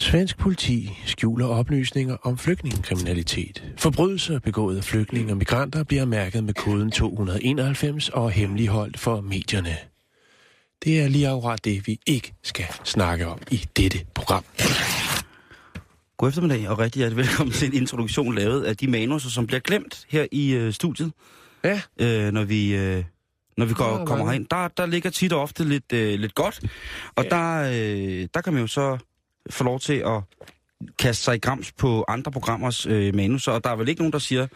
Svensk politi skjuler oplysninger om flygtningekriminalitet. Forbrydelser begået af flygtninge og migranter bliver mærket med koden 291 og hemmeligholdt for medierne. Det er lige akkurat det, vi ikke skal snakke om i dette program. God eftermiddag og rigtig hjertelig velkommen til en introduktion lavet af de manuser, som bliver glemt her i studiet. Ja. Når vi kommer herind. Der ligger tit og ofte lidt godt, og ja. Der kan man jo så få lov til at kaste sig i grams på andre programmers manuser, og der er vel ikke nogen, der siger,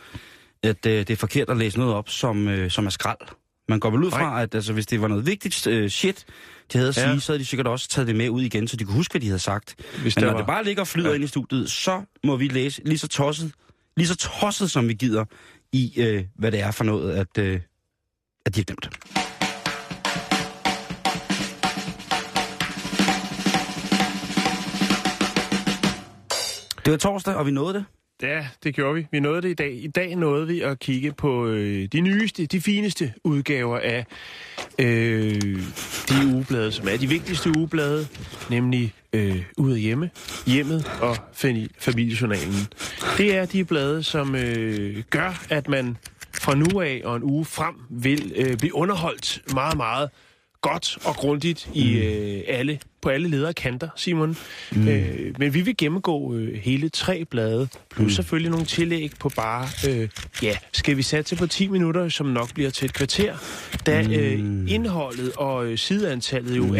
at det er forkert at læse noget op, som er skrald. Man går vel ud fra, at hvis det var noget vigtigt shit, de havde at sige, så havde de sikkert også taget det med ud igen, så de kunne huske, hvad de havde sagt. Men når det bare ligger og flyder ind i studiet, så må vi læse lige så tosset, som vi gider, i hvad det er for noget, at de har glemt. Det var torsdag, og vi nåede det. Ja, det gjorde vi. Vi nåede det i dag. I dag nåede vi at kigge på de nyeste, de fineste udgaver af de ugeblade, som er de vigtigste ugeblade, nemlig Ude og Hjemme, Hjemmet og Familiejournalen. Det er de blade, som gør, at man fra nu af og en uge frem vil blive underholdt meget, meget godt og grundigt i på alle ledere kanter, Simon. Men vi vil gennemgå hele 3 blade, plus selvfølgelig nogle tillæg på bare, skal vi satse på 10 minutter, som nok bliver til et kvarter, da indholdet og sideantallet jo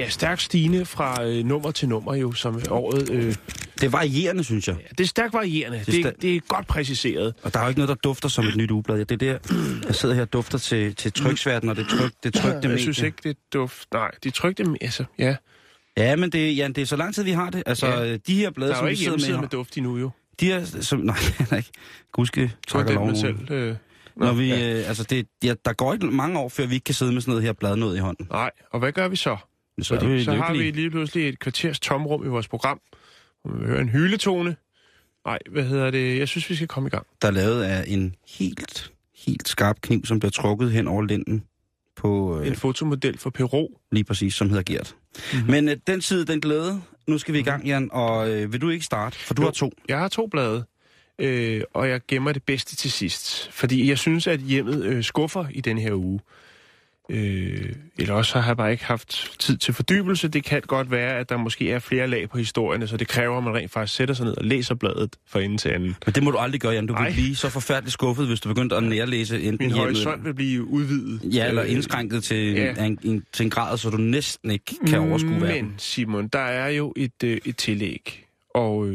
er stærkt stigende fra nummer til nummer jo, som året... Det er varierende, synes jeg. Ja, det er stærkt varierende. Det er godt præciseret. Og der er jo ikke noget, der dufter som et nyt ugeblad. Det er der, jeg sidder her og dufter til tryksværten, og det trykte medie. Jeg synes ikke, det dufter. Nej, det trykte medie, altså, ja. Ja, men det er så lang tid, vi har det. Altså, de her blade, som vi sidder med... Der er jo ikke hjemmeside med duft endnu, jo. De her, som... Nej, der er ikke. Gudske trækker lov nu. Når vi, der går ikke mange år, før vi ikke kan sidde med sådan noget her bladnød i hånden. Nej, og hvad gør vi så? Så har vi lige pludselig et kvarters tomrum i vores program. Vi hører en hyletone. Nej, hvad hedder det? Jeg synes, vi skal komme i gang. Der er lavet af en helt skarp kniv, som bliver trukket hen over linden på... en fotomodel fra Peru. Lige præcis, som hedder Gert. Mm-hmm. Men den side, den glæde. Nu skal vi i gang, Jan, og vil du ikke starte? For du har 2. Jeg har 2 blade. Og jeg gemmer det bedste til sidst. Fordi jeg synes, at Hjemmet skuffer i den her uge. Eller også har jeg bare ikke haft tid til fordybelse. Det kan godt være, at der måske er flere lag på historierne, så det kræver, at man rent faktisk sætter sig ned og læser bladet fra ende til anden. Men det må du aldrig gøre, Jan. Du vil blive så forfærdeligt skuffet, hvis du begyndte at nærlæse enten Hjemmet. Min horisont vil blive udvidet. Ja, eller indskrænket til en grad, så du næsten ikke kan overskue verden. Men Simon, der er jo et tillæg. Og...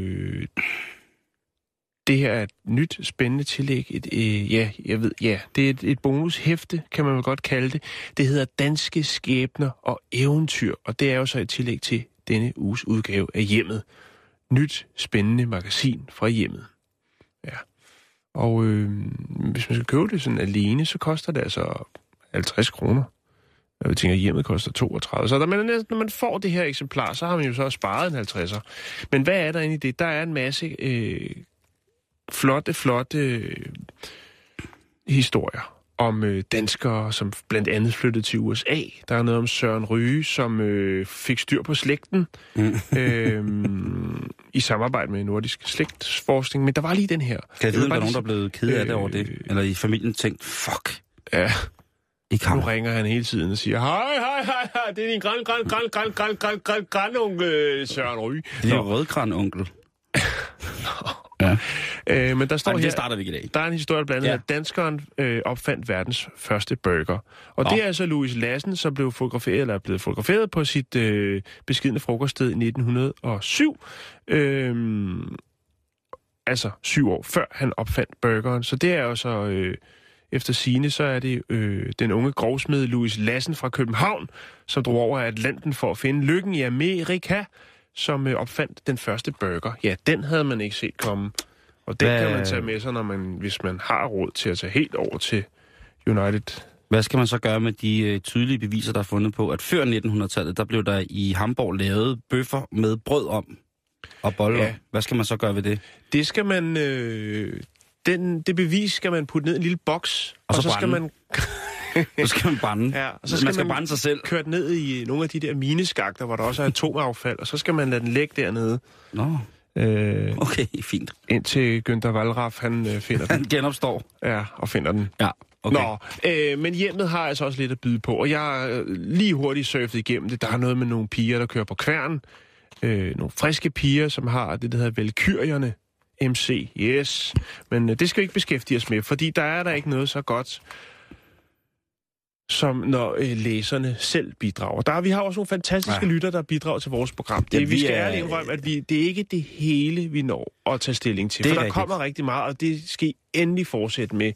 det her er et nyt, spændende tillæg. Det er et bonushæfte, kan man vel godt kalde det. Det hedder Danske Skæbner og Eventyr, og det er jo så et tillæg til denne uges udgave af Hjemmet. Nyt, spændende magasin fra Hjemmet. Ja. Og hvis man skal købe det sådan alene, så koster det altså 50 kroner. Jeg tænker, Hjemmet koster 32. Så når man får det her eksemplar, så har man jo så sparet en 50'er. Men hvad er der inde i det? Der er en masse... flotte historier om danskere, som blandt andet flyttede til USA. Der er noget om Søren Ryge, som fik styr på slægten i samarbejde med nordisk slægtsforskning. Men der var lige den her. Kan jeg vide, om der er nogen, der er blevet ked af det over det? Eller i familien tænkte, fuck. Ja. Nu ringer han hele tiden og siger, hej, det er din grandonkel, Søren Ryge. Det er jo rødgrandonkel. Ja. Men der står her, starter vi i dag. Der er en historie blandt andet, at danskeren opfandt verdens første burger. Og det er altså Louis Lassen, som blev fotograferet, eller er blevet fotograferet på sit beskidende frokoststed i 1907. Altså 7 år før han opfandt burgeren. Så det er jo så... Efter sigende, så er det den unge grovsmed Louis Lassen fra København, som drog over Atlanten for at finde lykken i Amerika, som opfandt den første burger. Ja, den havde man ikke set komme. Og den kan man tage med sig, når man, hvis man har råd til at tage helt over til United. Hvad skal man så gøre med de tydelige beviser, der er fundet på, at før 1900-tallet, der blev der i Hamburg lavet bøffer med brød om og boller? Ja. Hvad skal man så gøre ved det? Det skal man... Det bevis skal man putte ned i en lille boks, og så skal man... så skal man brænde. Ja, og så skal man brænde sig selv. Kørt ned i nogle af de der mineskakter, hvor der også er atomaffald, og så skal man lade den ligge dernede. Nå, okay, fint. Indtil Günther Wallraff, han finder den. Han genopstår. Ja, og finder den. Ja, okay. Nå, men hjemmet har altså også lidt at byde på, og jeg har lige hurtigt surfet igennem det. Der er noget med nogle piger, der kører på kværn. Nogle friske piger, som har det, der hedder Valkyrierne MC, yes. Men det skal vi ikke beskæftige os med, fordi der er der ikke noget så godt, som når læserne selv bidrager. Vi har også nogle fantastiske lytter, der bidrager til vores program. Vi skal ærligt indrømme, at det er ikke det hele, vi når at tage stilling til. For der kommer rigtig meget, og det skal I endelig fortsætte med.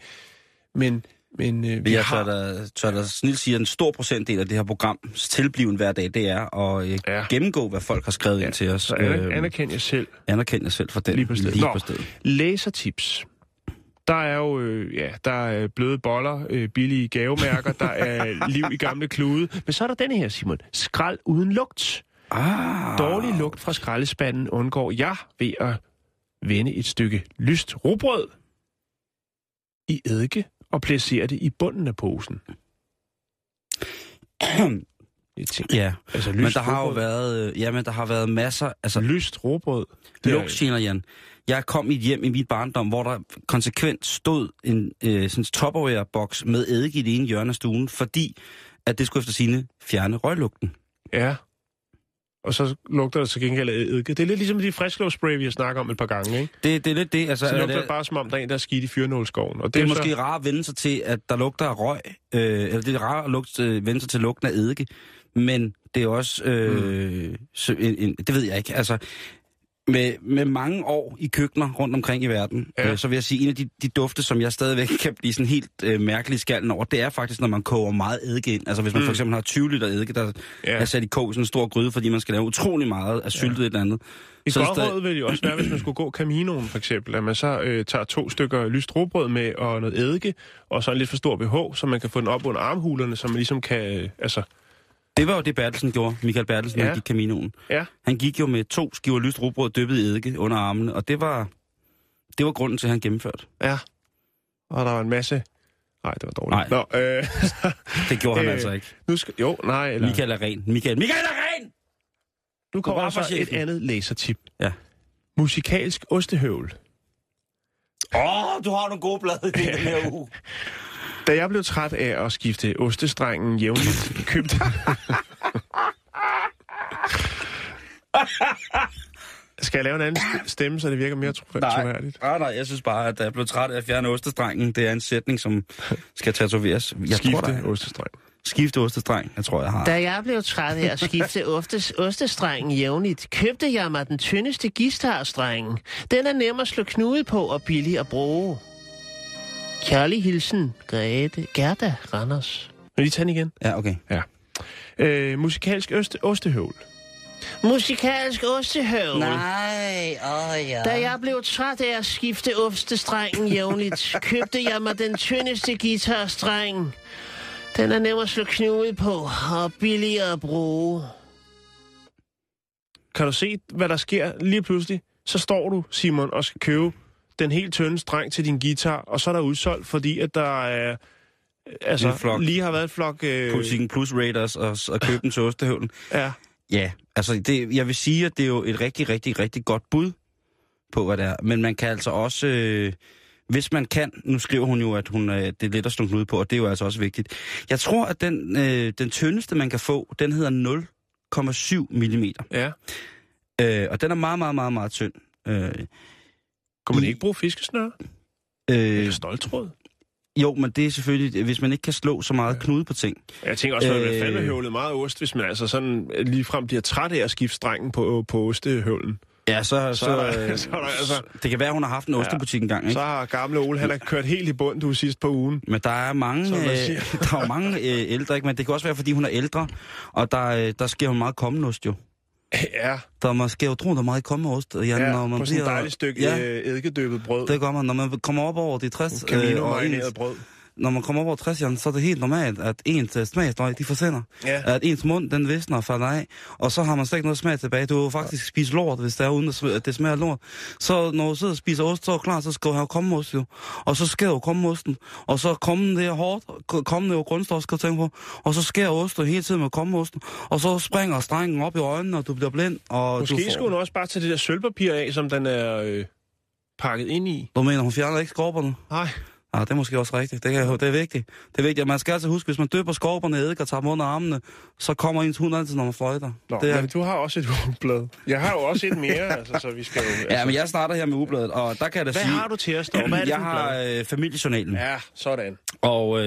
Men vi har... Jeg tør da snilt sige, at en stor procentdel af det her programs tilbliven hver dag, det er at gennemgå, hvad folk har skrevet ind til os. Så anerkend jer selv. Anerkend jer selv for den. Lige på stedet. Læsertips. Der er jo der er bløde boller, billige gavemærker, der er liv i gamle klude. Men så er der denne her, Simon. Skrald uden lugt. Dårlig lugt fra skraldespanden undgår jeg ved at vende et stykke lyst rugbrød i eddike og placere det i bunden af posen. Ja, altså, men der har jo været, masser... Altså, lyst råbrød. Lugtgener, Jan. Jeg kom i et hjem i mit barndom, hvor der konsekvent stod en Tupperware-boks med eddike i det ene hjørne af stuen, fordi at det skulle efter sine fjerne røglugten. Ja. Og så lugter det så gengæld af eddike. Det er lidt ligesom de frisklåsspray, vi har snakket om et par gange, ikke? Det er lidt det. Altså, så lugter det bare som om, der er en, der er skidt i fyrenålskoven. Og det er måske så... rart at vende sig til, at der lugter af røg. Eller det er rart at vende sig til lugten af eddike. Men det er også... det ved jeg ikke. Altså, med mange år i køkkener rundt omkring i verden, så vil jeg sige, en af de dufte, som jeg stadigvæk kan blive sådan helt mærkelig i skallen over, det er faktisk, når man koger meget eddike ind. Altså hvis man for eksempel har 20 liter eddike, der er sat i kog sådan en stor gryde, fordi man skal lave utrolig meget af syltet et eller andet. Et godt råd vil jo også være, hvis man skulle gå Caminoen for eksempel, at man så tager 2 stykker lyst rugbrød med og noget eddike, og så en lidt for stor BH, så man kan få den op under armhulerne, så man ligesom kan... Det var jo det, Bertelsen gjorde, Michael Bertelsen, der gik Caminoen. Ja. Han gik jo med 2 skiver lyst rugbrød dyppet i eddike under armene, og det var grunden til, at han gennemførte. Ja, og der var en masse... Nej, det var dårligt. Nå, det gjorde han altså ikke. Michael er ren. Michael er ren! Nu kommer altså et andet læsertip. Ja. Musikalsk ostehøvel. Du har nogle gode blade i den her uge. Da jeg blev træt af at skifte ostestrengen jævnligt, Skal jeg lave en anden stemme, så det virker mere troværdigt? Nej, jeg synes bare, at da jeg blev træt af at fjerne ostestrengen, det er en sætning, som skal tatoveres. Skifte ostestreng, jeg tror, jeg har. Da jeg blev træt af at skifte ostestrengen jævnligt, købte jeg mig den tyndeste guitarstreng. Den er nem at slå knude på og billig at bruge. Kærlig hilsen, Gerda Randers. Vil I tage den igen? Ja, okay. Ja. Musikalsk ostehøvl. Musikalsk ostehøvl? Nej, ja. Da jeg blev træt af at skifte ostestrengen jævnligt, købte jeg mig den tyndeste guitarstreng. Den er nem at slå knude på og billigere at bruge. Kan du se, hvad der sker lige pludselig? Så står du, Simon, og skal købe den helt tynde streng til din guitar, og så er der udsolgt, fordi at der er... lige har været et flok... Politikken plus Raiders og købe den til ostehøvlen. Ja, altså jeg vil sige, at det er jo et rigtig, rigtig, rigtig godt bud på, hvad det er. Men man kan altså også... hvis man kan... Nu skriver hun jo, at det er let at slunke ud på, og det er jo altså også vigtigt. Jeg tror, at den tyndeste, man kan få, den hedder 0,7 mm. Ja. Og den er meget, meget, meget, meget tynd. Kan man ikke bruge fiskesnøre? Eller stoltråd? Jo, men det er selvfølgelig, hvis man ikke kan slå så meget knude på ting. Jeg tænker også, at man bliver fandme høvlet meget ost, hvis man altså sådan ligefrem bliver træt af at skifte strengen på ostehøvlen. Ja, så er der altså... Det kan være, at hun har haft en ostebutik engang, ikke? Så har gamle Ole, han har kørt helt i bund du sidst på ugen. Men der er mange, ældre, ikke? Men det kan også være, fordi hun er ældre, og der sker hun meget kommenost, jo. Ja. Der sker jo der meget kommenost. Ja, når man på sådan et dejligt stykke eddikedøbet brød. Det gør man. Når man kommer op over de 60... Camino-marineret brød. Når man kommer over 60'erne, så er det helt normalt, at ens smagsløg, de forsvinder. Yeah. At ens mund, den visner og falder af, og så har man slet ikke noget smag tilbage. Du vil faktisk spise lort, hvis det er uden at det smager lort. Så når du sidder og spiser ost, så er klar, så skal du have kommeost jo. Og så skærer du kommeosten, og så kommer det hårdt, kommer det jo grundstof, skal du tænke på. Og så skærer osten hele tiden med kommeosten, og så springer strengen op i øjnene, og du bliver blind. Og måske skulle hun også bare tage det der sølvpapir af, som den er pakket ind i. Du mener, hun fjerner ikke skorperne? Nej. Ah, det er måske også rigtigt. Det er vigtigt. Det er vigtigt. Man skal altså huske, hvis man døber skorperne i eddike og tager dem under armene, så kommer ens hund altid, når man fløjter. Nå, det er... men du har også et ugeblad. Jeg har jo også et mere, altså, så vi skal jo... Altså... Ja, men jeg starter her med ugebladet, og der kan jeg da sige... Hvad har du til at stå? Hvad er det, jeg har Familiejournalen. Ja, sådan. Og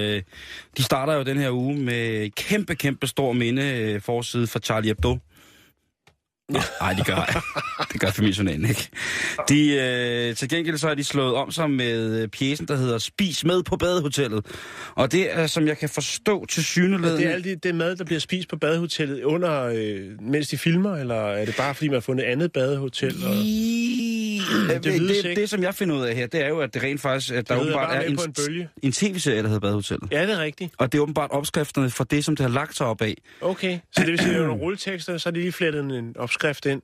de starter jo den her uge med kæmpe stor mindeforside for Charlie Hebdo. Nej, det gør Familiejournalen ikke. Til gengæld så har de slået om sig med pjecen, der hedder Spis med på Badehotellet. Og det er, som jeg kan forstå, til syneladende... Det er altid det mad, der bliver spist på Badehotellet, mens de filmer, eller er det bare, fordi man har fundet andet badehotel? Og... Det, som jeg finder ud af her, det er jo, at det rent faktisk... At der åbenbart er en tv-serie, der hedder Badehotellet. Ja, det er rigtigt. Og det er åbenbart opskrifterne fra det, som det har lagt sig op af. Okay, så det vil sige, at der er nogle rulletekster, så er de lige flettet en opskrift ind.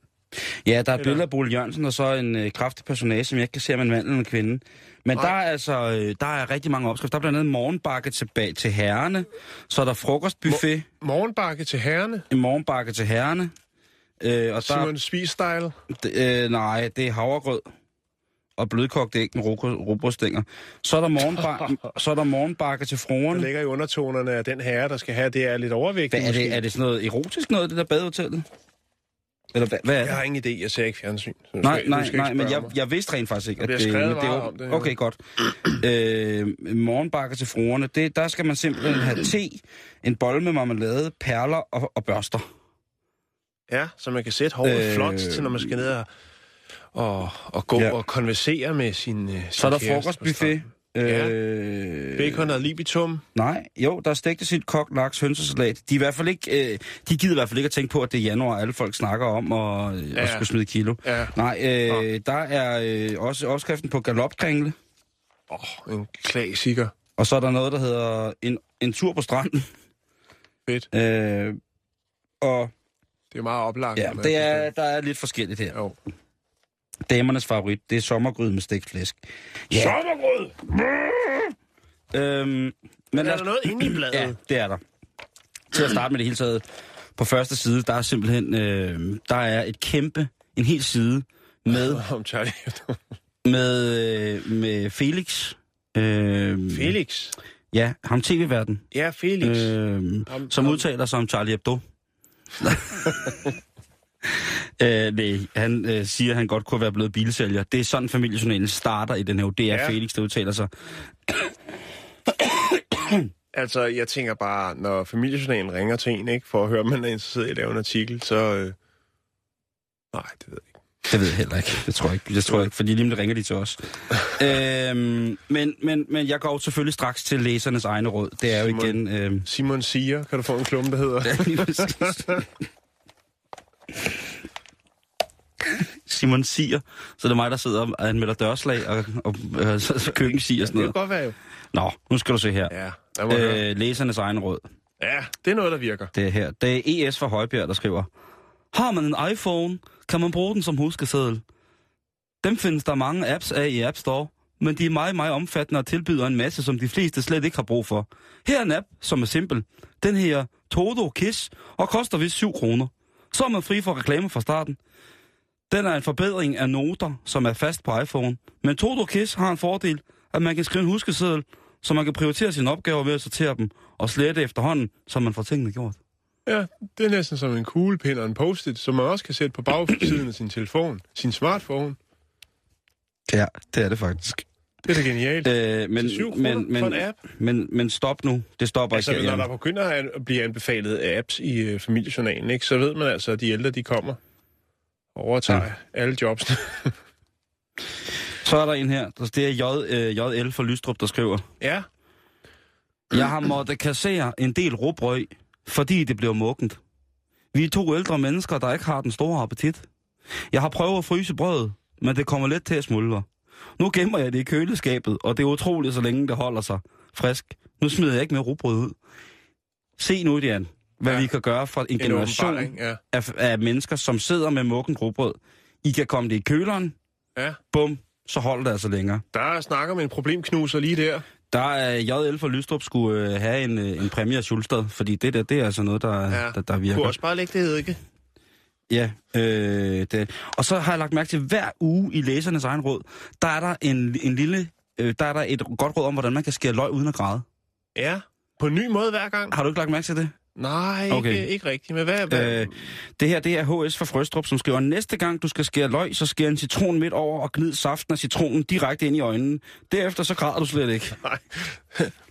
Ja, der er billeder af Bole Jørgensen, og så en kraftig personage, som jeg ikke kan se, om en mand eller en kvinde. Men der er altså der er rigtig mange opskrifter. Der er blandt andet morgenbakke til herrene, så er der frokostbuffet. Morgenbakke til herrene? En morgenbakke til herrene. Og Simon Spies-style? Nej, det er havregrød og blødkogt æg med rugbrødsstænger. Så er der morgenbakke til fruerne. Der ligger i undertonerne af den herre, der skal have, det er lidt overvægtigt. Er det sådan noget erotisk noget, det der badehotellet? Eller, hvad er det? Jeg har ingen idé, jeg ser ikke fjernsyn. Nej, men jeg vidste rent faktisk ikke, at det var... Okay, godt. Morgenbakker til fruerne, der skal man simpelthen have te, en bolle med marmelade, perler og børster. Ja, så man kan sætte håret flot til, når man skal ned og gå og konversere med sin så er der frokostbuffet. Bacon og libitum. Nej, jo, der er stegte sit kogt laks, hønsesalat. De er i hvert fald ikke, de gider i hvert fald ikke at tænke på, at det er januar, alle folk snakker om at skulle smide kilo. Ja. Nej, der er også opskriften på galopkringle. En klassiker. Og så er der noget, der hedder en tur på stranden. Fedt. Og det er meget oplagt. Ja, der er lidt forskelligt her. Jo. Damernes favorit, det er sommergrød med stegt flæsk. Ja. Sommergrød! Men er der noget inde i bladet? Ja, det er der. Til at starte med det hele taget. På første side, der er simpelthen... der er en hel side med... med Felix. Felix? Ja, ham tv-verden. Ja, Felix. Som udtaler sig om Charlie Hebdo. Han siger, at han godt kunne være blevet bilsælger. Det er sådan, Familiejournalen starter i den her. Det er Felix, der udtaler sig. Altså, jeg tænker bare, når Familiejournalen ringer til en, ikke, for at høre, om man er interesseret i at lave en artikel, så... Nej, det ved jeg ikke. Det ved jeg heller ikke. Det tror jeg ikke, fordi lige nu ringer de til os. Men jeg går selvfølgelig straks til læsernes egne råd. Det er Simon, jo igen... Simon siger, kan du få en klumme, der hedder... Simon siger, så det er mig, der sidder og anmelder dørslag og køkken siger og sådan noget. Det kan godt være jo. Nå, nu skal du se her. Ja, læsernes egen råd. Ja, det er noget, der virker. Det er her. Det er ES fra Højbjerg, der skriver, har man en iPhone, kan man bruge den som huskeseddel. Dem findes der mange apps af i App Store, men de er meget, meget omfattende og tilbyder en masse, som de fleste slet ikke har brug for. Her er en app, som er simpel. Den her Todo Kiss og koster vist 7 kroner. Så er man fri for reklame fra starten. Den er en forbedring af noter, som er fast på iPhone. Men Todo Kiss har en fordel, at man kan skrive en huskeseddel, så man kan prioritere sine opgaver ved at sortere dem, og slette efterhånden, som man får tingene gjort. Ja, det er næsten som en kuglepind og en post-it, som man også kan sætte på bagsiden af sin telefon, sin smartphone. Ja, det er det faktisk. Det er da genialt. Men stop nu. Det stopper altså, ikke. Altså, når der begynder at blive anbefalet apps i familiejournalen, ikke, så ved man altså, at de ældre, de kommer og overtager alle jobs. Så er der en her. Det er JL fra Lystrup, der skriver. Ja. Jeg har måttet kassere en del rugbrød, fordi det bliver muggent. Vi er to ældre mennesker, der ikke har den store appetit. Jeg har prøvet at fryse brødet, men det kommer let til at smuldre. Nu gemmer jeg det i køleskabet, og det er utroligt, så længe det holder sig frisk. Nu smider jeg ikke mere rugbrød ud. Se nu, Jan, hvad vi kan gøre for en generation af mennesker, som sidder med muggent rugbrød. I kan komme det i køleren. Ja. Bum, så holder det altså længere. Der snakker man en problemknuser lige der. Der er JL for Lystrup skulle have en præmie af Schulstad, fordi det der, det er altså noget, der virker. Du kunne også bare lægge det, ikke? Ja, det. Og så har jeg lagt mærke til, at hver uge i læsernes egen råd, der er der en lille, der er der et godt råd om, hvordan man kan skære løg uden at græde. Ja, på en ny måde hver gang. Har du ikke lagt mærke til det? Nej, okay. Ikke rigtigt. Men hvad? Det her, det er HS fra Frøstrup, som skriver, næste gang du skal skære løg, så skære en citron midt over og gnid saften af citronen direkte ind i øjnene. Derefter så græder du slet ikke. Nej.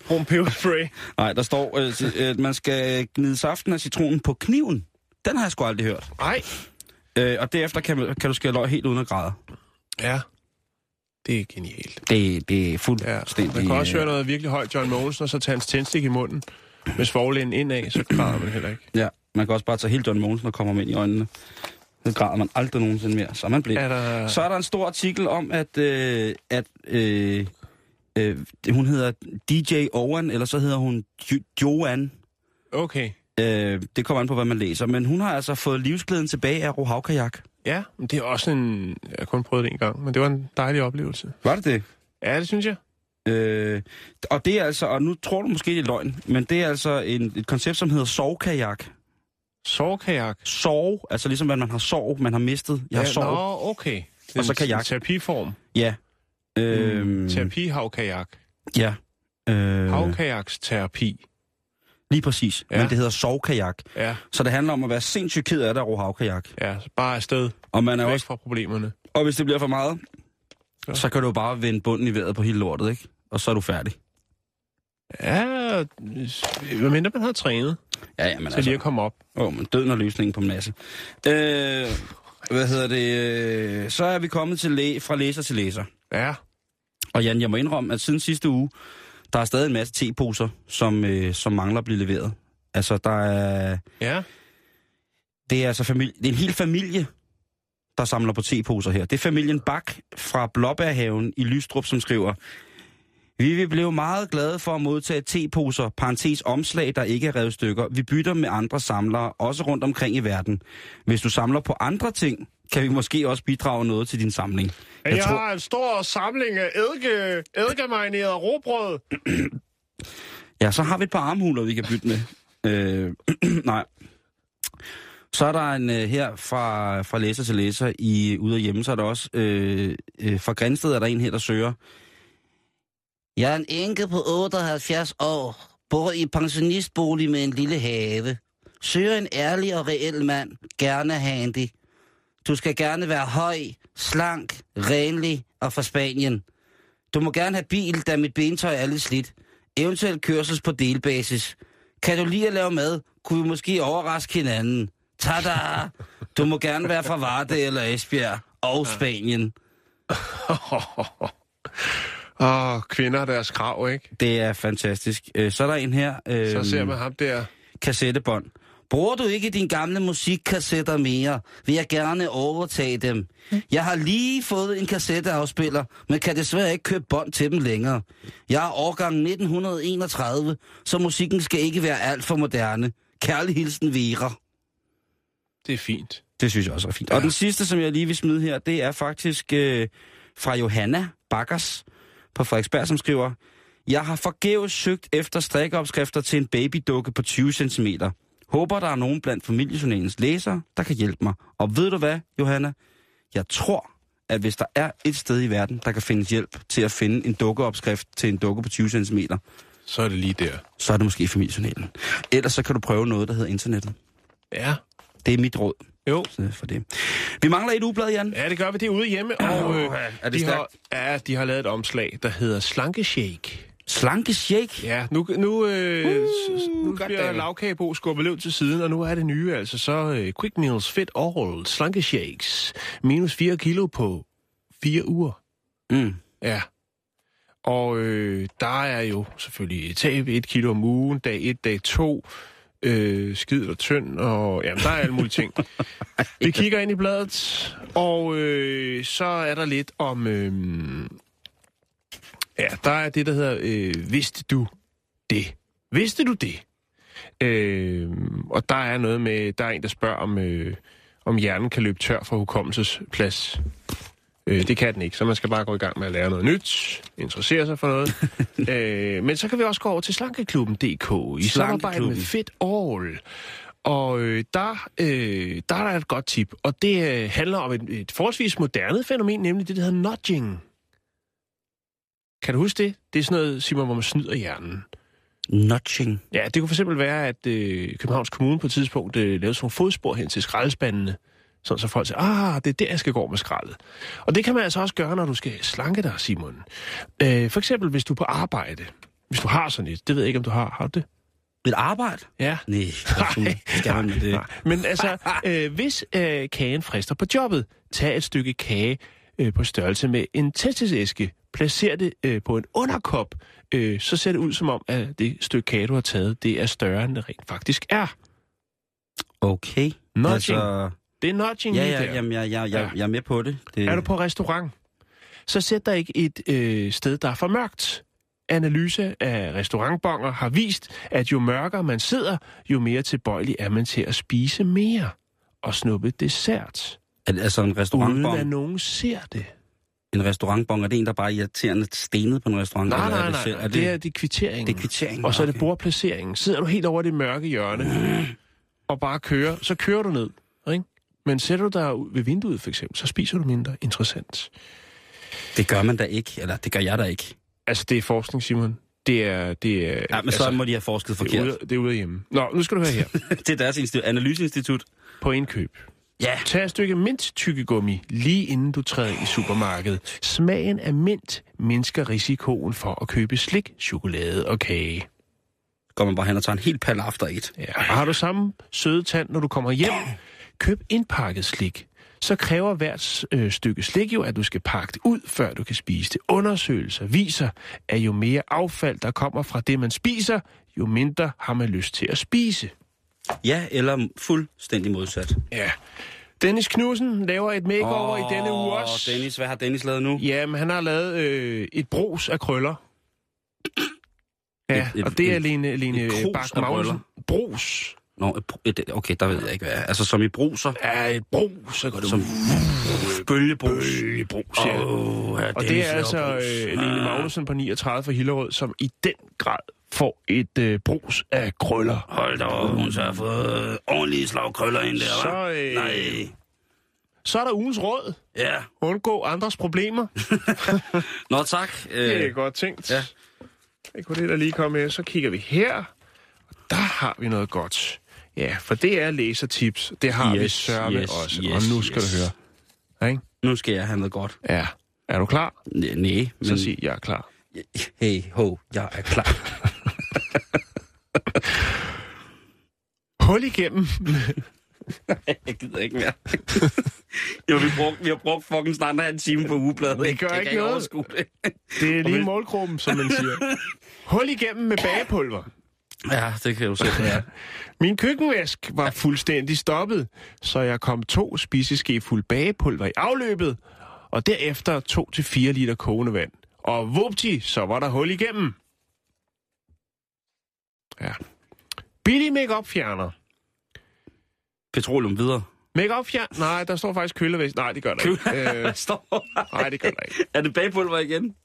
Brug peberspray. Nej, der står, man skal gnide saften af citronen på kniven. Den har jeg sgu aldrig hørt. Nej. Og derefter kan du skære løg helt uden at græde. Ja. Det er genialt. Det er fuldstændig... Ja. Man kan også høre noget virkelig højt John Mogensen, og så tage hans tændstik i munden. Med svoglænden indad, så græder man heller ikke. Ja, man kan også bare tage hele John Mogensen og komme ind i øjnene. Så græder man aldrig nogensinde mere, så er man blevet. Så er der en stor artikel om, at hun hedder DJ Owen, eller så hedder hun Joanne. Okay. Det kommer an på, hvad man læser. Men hun har altså fået livsglæden tilbage af rohavkajak. Ja, men det er også en... Jeg har kun prøvet det en gang, men det var en dejlig oplevelse. Var det det? Ja, det synes jeg. Og det er altså, og nu tror du måske, det er løgn, men det er altså et koncept, som hedder sovekajak. Sovekajak? Sove, altså ligesom, at man har sov, man har mistet, jeg har sovet. Nå, okay. Det og så kajak. En terapiform? Ja. Terapihavkajak? Ja. Havkajaksterapi? Lige præcis, men det hedder sovekajak. Ja. Så det handler om at være sindssygt ked af det at ro havkajak. Ja, bare afsted. Og man er væk også fra problemerne. Og hvis det bliver for meget... Så kan du bare vende bunden i vejret på hele lortet, ikke? Og så er du færdig. Ja, hvad mindre man har trænet. Ja, men altså... Så lige at komme op. Men døden og løsningen på masse. Så er vi kommet til fra læser til læser. Ja. Og Jan, jeg må indrømme, at siden sidste uge, der er stadig en masse teposer, som mangler at blive leveret. Altså, der er... Ja. Det er altså det er en hel familie, der samler på teposer her. Det er familien Bak fra Blåbærhaven i Lystrup, som skriver, vi vil blive meget glade for at modtage teposer, parentes omslag, der ikke er revet stykker. Vi bytter med andre samlere, også rundt omkring i verden. Hvis du samler på andre ting, kan vi måske også bidrage noget til din samling. Jeg tror... har en stor samling af eddikemarineret rugbrød. Ja, så har vi et par armhuler, vi kan bytte med. Nej. Så er der en her fra læser til læser i Ude og Hjemme, så er der også fra Grænsted er der en her, der søger. Jeg er en enke på 78 år, bor i pensionistbolig med en lille have. Søger en ærlig og reel mand, gerne handy. Du skal gerne være høj, slank, renlig og fra Spanien. Du må gerne have bil, da mit bentøj er lidt slidt. Eventuelt kørsels på delbasis. Kan du lide at lave mad, kunne vi måske overraske hinanden. Tada! Du må gerne være fra Varde eller Esbjerg og Spanien. Kvinder og deres krav, ikke? Det er fantastisk. Så er der en her... så ser man ham der. Kassettebånd. Bruger du ikke dine gamle musikkassetter mere, vil jeg gerne overtage dem. Jeg har lige fået en kassetteafspiller, men kan desværre ikke købe bånd til dem længere. Jeg er årgang 1931, så musikken skal ikke være alt for moderne. Kærlig hilsen, Vera. Det er fint. Det synes jeg også er fint. Ja. Og den sidste, som jeg lige vil smide her, det er faktisk fra Johanna Bakkers på Frederiksberg, som skriver, jeg har forgæves søgt efter strikkeopskrifter til en babydukke på 20 cm. Håber, der er nogen blandt familiejournalens læsere, der kan hjælpe mig. Og ved du hvad, Johanna? Jeg tror, at hvis der er et sted i verden, der kan findes hjælp til at finde en dukkeopskrift til en dukke på 20 cm. Så er det lige der. Så er det måske familiejournalen. Ellers så kan du prøve noget, der hedder internettet. Ja. Det er mit råd. Jo. Så for det. Vi mangler et ugeblad, Jan. Ja, det gør vi. Det er Ude og Hjemme. Og er det de har lavet et omslag, der hedder Slanke Shake. Slanke Shake? Ja, nu bliver lavkagebo skubbet løb til siden, og nu er det nye, altså så Quick Meals Fit All Slanke Shakes. Minus 4 kilo på 4 uger. Mm. Ja. Og der er jo selvfølgelig tab 1 kilo om ugen, dag 1, dag 2, skid og tynd, og jamen, der er alle mulige ting. Vi kigger ind i bladet, og så er der lidt om... ja, der er det, der hedder, vidste du det? Vidste du det? Og der er noget med, der er en, der spørger, om hjernen kan løbe tør for hukommelsesplads. Det kan den ikke, så man skal bare gå i gang med at lære noget nyt, interessere sig for noget. Men så kan vi også gå over til slankeklubben.dk i samarbejde med Fit All. Og der er der et godt tip, og det handler om et forholdsvis moderne fænomen, nemlig det, der hedder nudging. Kan du huske det? Det er sådan noget, Simon, hvor man snyder hjernen. Nudging? Ja, det kunne for eksempel være, at Københavns Kommune på et tidspunkt lavede sådan nogle fodspor hen til skraldespandene, sådan så folk siger, det er der, jeg skal gå med skraldet. Og det kan man altså også gøre, når du skal slanke dig, Simon. For eksempel, hvis du er på arbejde. Hvis du har sådan et. Det ved jeg ikke, om du har. Har du det? Et arbejde? Ja. Nej. Men altså, hvis kagen frister på jobbet, tag et stykke kage på størrelse med en testisæske. Placer det på en underkop, så ser det ud som om, at det stykke kage, du har taget, det er større, end det rent faktisk er. Okay. Nudging. Altså... Det er nudging. Jeg er med på det. Er du på restaurant, så sæt dig ikke et sted, der er for mørkt. Analyse af restaurantbonger har vist, at jo mørkere man sidder, jo mere tilbøjelig er man til at spise mere og snuppe dessert. Altså en restaurantbong? Uden at nogen ser det. En restaurantbong, er det en, der bare er irriterende stenet på en restaurant? Nej, det er kvitteringen. Det er kvitteringen. Og så er det bordplaceringen. Sidder du helt over det mørke hjørne og bare kører, så kører du ned, ikke? Men sætter du dig ved vinduet, for eksempel, så spiser du mindre. Interessant. Det gør man da ikke, eller det gør jeg da ikke. Altså, det er forskning, Simon. Det er ja, men altså, så må de have forsket forkert. Det er Ude og Hjemme. Nå, nu skal du høre her. Det er deres analyseinstitut. På indkøb. Ja. Tag et stykke mint-tykkegummi lige inden du træder i supermarkedet. Smagen af mint mindsker risikoen for at købe slik, chokolade og kage. Går man bare hen og tager en hel palle efter et. Ja. Og har du samme søde tand, når du kommer hjem... Køb indpakket slik. Så kræver hvert stykke slik jo, at du skal pakke det ud, før du kan spise det. Undersøgelser viser, at jo mere affald, der kommer fra det, man spiser, jo mindre har man lyst til at spise. Ja, eller fuldstændig modsat. Ja. Dennis Knudsen laver et makeover i denne uge også. Dennis, hvad har Dennis lavet nu? Jamen, han har lavet et brus af krøller. Ja, og det er Lene Bak-Magnussen. Brus. Nå, okay, der ved jeg ikke, hvad jeg er. Altså, som i bruser? Ja, et brus, så går det som bølgebrus. Bølgebrus, ja. Og det er altså Lene Magnussen på 39 fra Hillerød, som i den grad får et brus af krøller. Hold da op, hun så har fået ordentlige slag krøller ind der, hva'? Nej. Så er der ugens råd. Ja. Undgå andres problemer. Nå, tak. Det er godt tænkt. Ja. Det kunne det der lige komme med. Så kigger vi her. Der har vi noget godt. Ja, for det er læsertips. Det har vi sørme også. Yes, og nu skal du høre. Ja, ikke? Nu skal jeg have noget godt. Ja. Er du klar? Nej. Så sig, jeg er klar. Hey, ho, jeg er klar. Hul igennem. Jeg gider ikke mere. Jo, vi har brugt fucking snart en time på ugebladet. Det gør ikke noget. Det er lige målgruppen, som man siger. Hul igennem med bagepulver. Ja, det kan jeg jo sætte, ja. Min køkkenvask var fuldstændig stoppet, så jeg kom 2 spiseskefulde bagepulver i afløbet, og derefter 2-4 liter kogende vand. Og vupti, så var der hul igennem. Ja. Billig make-up fjerner. Petroleum videre. Make-up fjerner? Nej, der står faktisk kølevæsk. Nej, det gør der ikke. Nej, det gør der ikke. Er det bagepulver igen?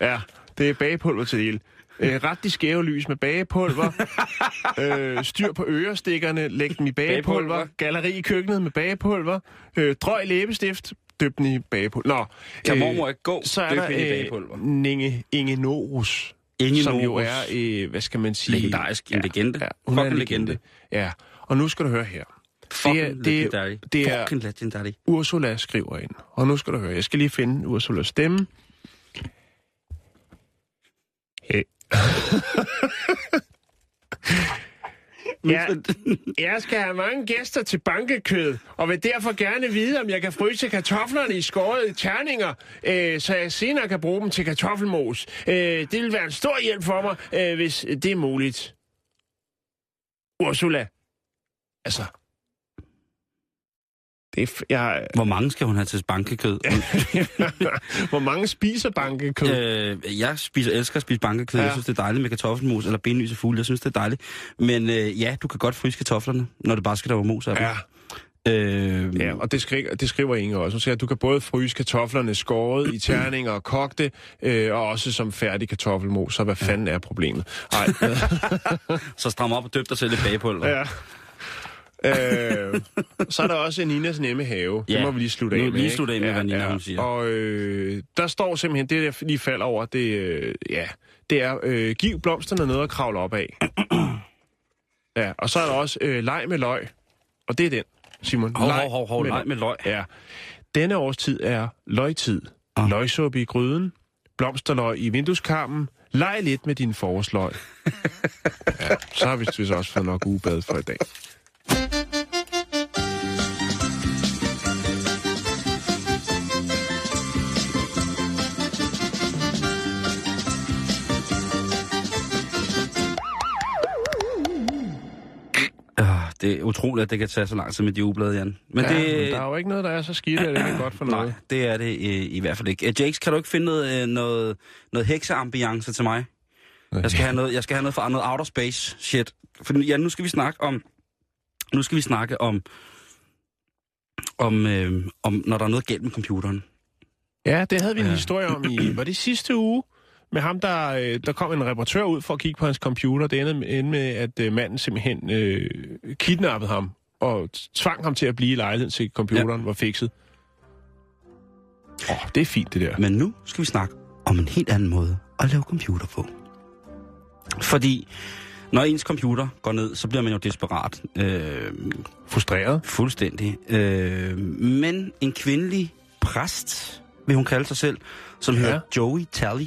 Ja, det er bagepulver til hele. Ret de skæve lys med bagepulver, styr på ørestikkerne, læg dem i bagepulver, galleri i køkkenet med bagepulver, drøg læbestift, døb den i bagepulver. Nå, kan mormor ikke gå, så er der Inge Norus, som jo er, hvad skal man sige... Legendarisk, ja, legende. Ja, hun er en legende. Ja, og nu skal du høre her. Det er Ursula skriver ind. Og nu skal du høre, jeg skal lige finde Ursulas stemme. Hey. Jeg skal have mange gæster til bankekød, og vil derfor gerne vide, om jeg kan fryse kartoflerne i skårede terninger, så jeg senere kan bruge dem til kartoffelmos. Det vil være en stor hjælp for mig, hvis det er muligt. Ursula. Altså. Hvor mange skal hun have til bankekød? Hvor mange spiser bankekød? Jeg elsker at spise bankekød. Ja. Jeg synes, det er dejligt med kartoffelmos eller benlyse fugle. Jeg synes, det er dejligt. Men ja, du kan godt fryse kartoflerne, når det bare skal der være mos af dem. Ja. Ja, og det skriver Inge også. Hun siger, at du kan både fryse kartoflerne skåret i terninger og kogte, og også som færdig kartoffelmos. Så hvad fanden er problemet? Så stram op og døb dig selv i bagepulver. Ja. Så er der også Ninas nemme have. Ja, det må vi lige slutte af med. Hvad Nina hun siger. Og der står simpelthen, det der lige falder over, det er giv blomsterne noget at kravle op af. Ja, og så er der også leg med løg. Og det er den, Simon. Leg med løg. Ja. Denne årstid er løgtid. Løgsuppe i gryden, blomsterløg i vindueskarmen, leg lidt med din forårsløg. Ja, så har vi vist også fået nok ugebad for i dag. Det er utroligt, at det kan tage så lang tid med de ugeblade, Jan. Men der er jo ikke noget, der er så skidt, at det ikke er godt for noget. Nej, det er det i hvert fald ikke. Jakes, kan du ikke finde noget hekseambiance til mig? Okay. Jeg skal have noget fra noget outer space shit. For Jan, nu skal vi snakke om, når der er noget galt med computeren. Ja, det havde vi en historie om i... Var det sidste uge? Med ham, der kom en reparatør ud for at kigge på hans computer. Det endte med, at manden simpelthen kidnappede ham og tvang ham til at blive i lejligheden, til computeren var fikset. Det er fint, det der. Men nu skal vi snakke om en helt anden måde at lave computer på. Fordi når ens computer går ned, så bliver man jo desperat. Frustreret? Fuldstændig. Men en kvindelig præst, vil hun kalde sig selv, som hedder Joey Tally.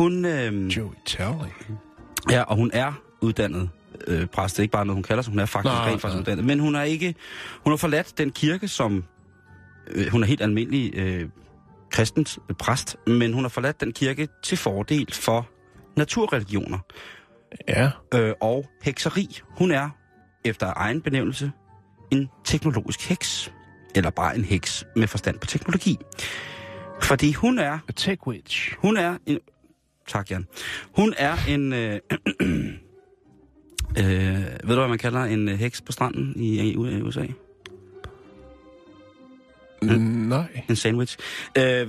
Joey Tally. Ja, og hun er uddannet præst. Det er ikke bare noget, hun kalder sig. Hun er faktisk rent faktisk uddannet. Men hun har forladt den kirke, som... hun er helt almindelig kristens præst, men hun har forladt den kirke til fordel for naturreligioner. Ja. Og hekseri. Hun er, efter egen benævnelse, en teknologisk heks. Eller bare en heks med forstand på teknologi. Fordi hun er... A tech witch. Hun er en... Tak, Jan. Hun er en... ved du, hvad man kalder en heks på stranden i USA? Nej. En sandwich. Det,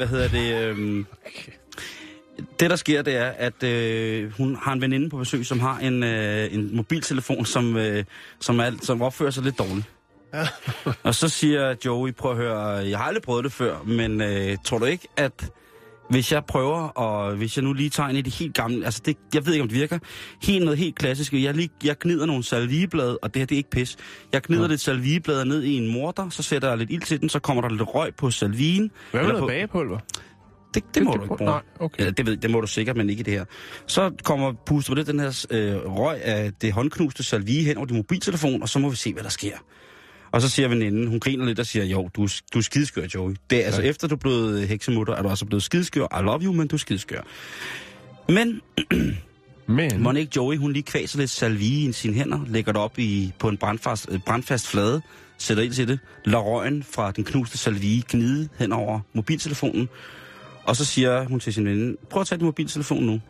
der sker, det er, at hun har en veninde på besøg, som har en mobiltelefon, som opfører sig lidt dårligt. Ja. Og så siger Joey, prøv at høre, jeg har aldrig prøvet det før, men tror du ikke, at hvis jeg nu lige tager ind i det helt gamle, altså det, jeg ved ikke, om det virker, helt klassisk, jeg gnider nogle salvieblade, og det er ikke pis, jeg gnider lidt salvieblade ned i en morter, så sætter jeg lidt ild til den, så kommer der lidt røg på salvien. Hvad er noget bagepulver? Det må du ikke bruge. Nej, okay. Ja, det må du sikkert, men ikke i det her. Så puster lidt den her røg af det håndknuste salvie hen over din mobiltelefon, og så må vi se, hvad der sker. Og så siger veninden, hun griner lidt og siger, jo, du er skidskør, Joey. Det er altså efter du er blevet heksemutter, er du altså blevet skidskør. I love you, men du er skidskør. Men må ikke Joey, hun lige kvaser lidt salvie i sine hænder, lægger det op på en brandfast flade, sætter ild til det, lader røgen fra den knuste salvie gnide hen over mobiltelefonen, og så siger hun til sin veninde, prøv at tage din mobiltelefon nu.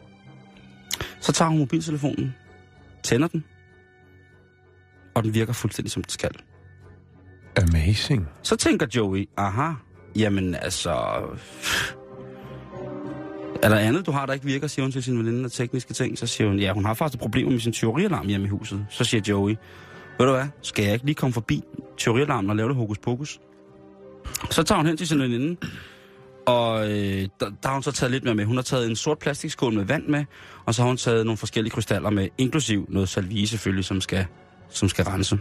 Så tager hun mobiltelefonen, tænder den, og den virker fuldstændig som den skal. Amazing. Så tænker Joey, aha, jamen altså... Er der andet, du har, der ikke virker, siger hun til sin veninde af tekniske ting. Så siger hun, ja, hun har faktisk problemer med sin teorialarm hjemme i huset. Så siger Joey, ved du hvad, skal jeg ikke lige komme forbi teorialarmen og lave det hokus pokus? Så tager hun hen til sin veninde, og der har hun så taget lidt mere med. Hun har taget en sort plastikskål med vand med, og så har hun taget nogle forskellige krystaller med, inklusiv noget salvie selvfølgelig, som skal rense.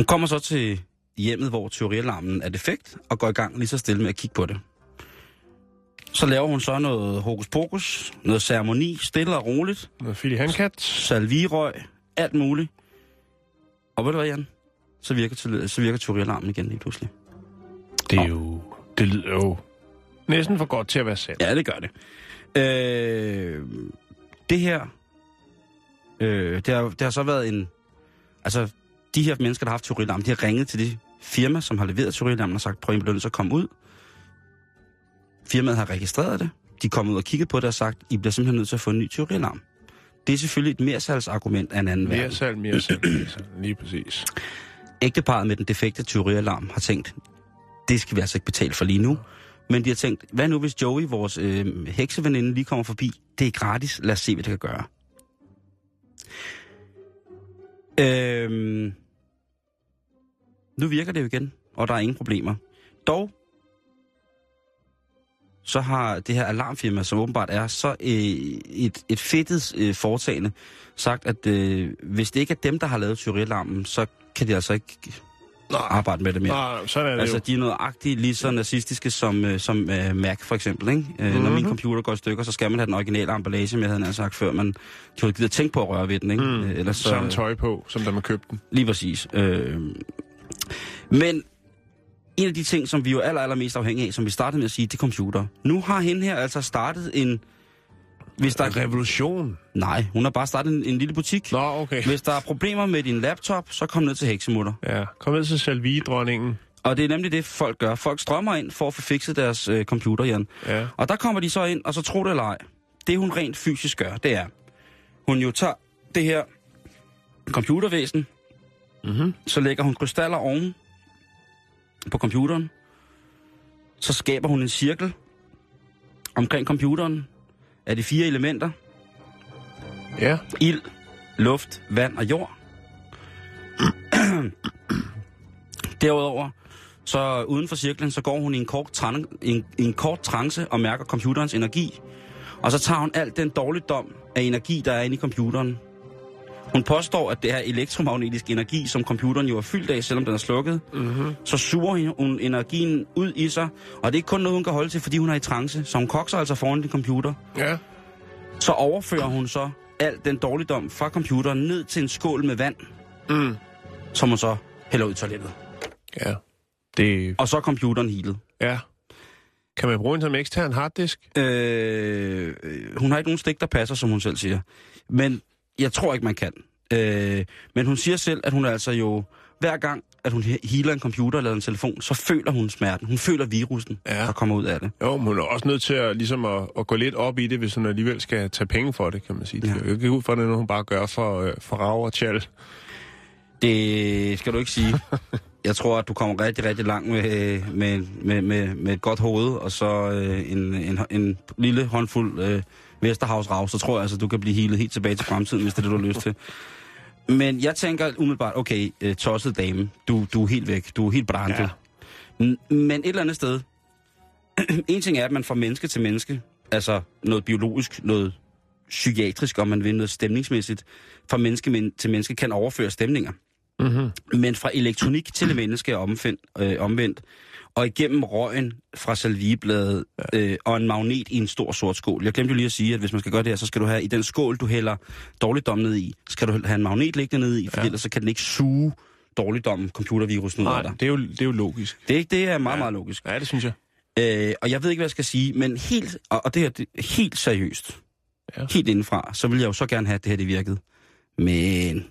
Hun kommer så til hjemmet, hvor teorialarmen er defekt, og går i gang lige så stille med at kigge på det. Så laver hun så noget hokus pokus, noget ceremoni, stille og roligt. Noget filihankat. Salvirøg, alt muligt. Og ved du hvad, Jan? Så virker teorialarmen igen lige pludselig. Det lyder jo næsten for godt til at være sandt. Ja, det gør det. Det har så været en... Altså, de her mennesker, der har haft teorialarmen, de har ringet til de firma, som har leveret teorialarmen og sagt, prøv at blive nødt til at komme ud. Firmaet har registreret det. De er kommet ud og kigget på det og sagt, I bliver simpelthen nødt til at få en ny teorialarm. Det er selvfølgelig et mersalgsargument af en anden verden. Mersalg, lige præcis. Ægteparret med den defekte teorialarm har tænkt, det skal vi altså ikke betale for lige nu. Men de har tænkt, hvad nu hvis Joey, vores hekseveninde, lige kommer forbi? Det er gratis, lad os se, hvad det kan gøre. Nu virker det jo igen, og der er ingen problemer. Dog, så har det her alarmfirma, som åbenbart er så et fedtet foretagende, sagt, at hvis det ikke er dem, der har lavet teorialarmen, så kan de altså ikke arbejde med det mere. Nej, sådan er det altså, jo. De er nøjagtigt lige så nazistiske som Mac, for eksempel. Ikke? Mm-hmm. Når min computer går i stykker, så skal man have den originale emballage, som jeg havde nær sagt før, man kunne gider tænke på at røre ved den. Ikke? Ellers så, samme tøj på, som da man købte den. Lige præcis. Men en af de ting, som vi jo allermest afhængige af, som vi startede med at sige, det er computer. Nu har hende her altså startet en... Hvis der er revolution? Nej, hun har bare startet en lille butik. Nå, okay. Hvis der er problemer med din laptop, så kom ned til heksemutter. Ja, kom ned til Salvie-dronningen. Og det er nemlig det, folk gør. Folk strømmer ind for at få fikset deres computer, Jan. Ja. Og der kommer de så ind, og så tror det eller ej. Det hun rent fysisk gør, det er, hun jo tager det her computervæsen, så lægger hun krystaller oven på computeren, så skaber hun en cirkel omkring computeren, af de 4 elementer. Ja. Ild, luft, vand og jord. Derudover, så uden for cirklen, så går hun i en kort trance og mærker computerens energi. Og så tager hun alt den dårligdom af energi, der er inde i computeren. Hun påstår, at det er elektromagnetisk energi, som computeren jo er fyldt af, selvom den er slukket. Mm-hmm. Så suger hun energien ud i sig, og det er ikke kun noget, hun kan holde til, fordi hun er i trance. Så hun kokser altså foran din computer. Ja. Så overfører hun så alt den dårligdom fra computeren ned til en skål med vand, som hun så hælder ud i toilettet. Ja. Det... Og så er computeren healet. Ja. Kan man bruge den som ekstern harddisk? Hun har ikke nogen stik, der passer, som hun selv siger. Men... Jeg tror ikke, man kan. Men hun siger selv, at hun altså jo... Hver gang, at hun healer en computer eller en telefon, så føler hun smerten. Hun føler virusen, der kommer ud af det. Jo, men hun er også nødt til at, ligesom at gå lidt op i det, hvis hun alligevel skal tage penge for det, kan man sige. Ja. Det er jo ikke ud for det, når hun bare gør for rav og tjal. Det skal du ikke sige. Jeg tror, at du kommer rigtig, rigtig langt med et godt hoved, og så en lille håndfuld... Vesterhavsrav, så tror jeg altså, du kan blive healet helt tilbage til fremtiden, hvis det er det, du har lyst til. Men jeg tænker umiddelbart, okay, tosset dame, du er helt væk, du er helt brændt. Ja. Men et eller andet sted, en ting er, at man fra menneske til menneske, altså noget biologisk, noget psykiatrisk, om man vil, noget stemningsmæssigt, fra menneske til menneske kan overføre stemninger. Mm-hmm. Men fra elektronik til menneske er omvendt. Og igennem røgen fra salviebladet og en magnet i en stor sort skål. Jeg glemte jo lige at sige, at hvis man skal gøre det her, så skal du have i den skål, du hælder dårligdommen ned i, skal du have en magnet liggende ned i, for ellers så kan den ikke suge dårligdommen, computervirusen ud af dig. Det er jo logisk. Det er ikke det, er meget, meget logisk. Ja, det synes jeg. Og jeg ved ikke, hvad jeg skal sige, men helt, og det her det, helt seriøst, helt indenfra, så vil jeg jo så gerne have, at det her det virkede. Men,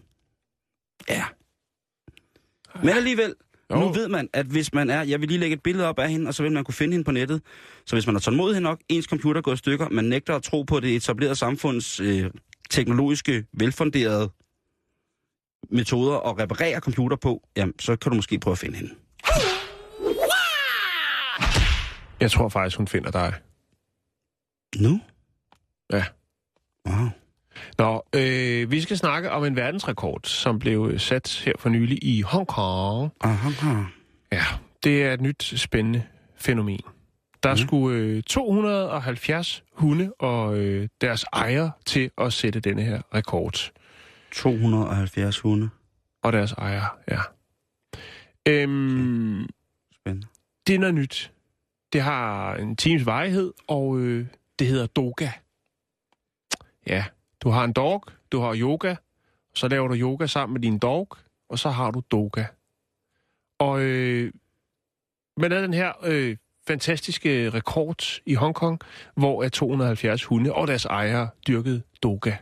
Men alligevel, nu ved man, at hvis man er... Jeg vil lige lægge et billede op af hende, og så vil man kunne finde hende på nettet. Så hvis man har tålmodighed nok, ens computer går i stykker, man nægter at tro på det etablerede samfunds teknologiske, velfunderede metoder at reparere computer på, jamen, så kan du måske prøve at finde hende. Jeg tror faktisk, hun finder dig. Nu? Ja. Wow. Nå, vi skal snakke om en verdensrekord, som blev sat her for nylig i Hongkong. Ja, det er et nyt spændende fænomen. Der skulle 270 hunde og deres ejere til at sætte denne her rekord. 270 hunde? Og deres ejere, ja. Spændende. Det er noget nyt. Det har en times varighed, og det hedder Doka. Ja, du har en dog, du har yoga, så laver du yoga sammen med din dog, og så har du Doka. Og man havde den her fantastiske rekord i Hongkong, hvor er 270 hunde og deres ejere dyrkede Doka.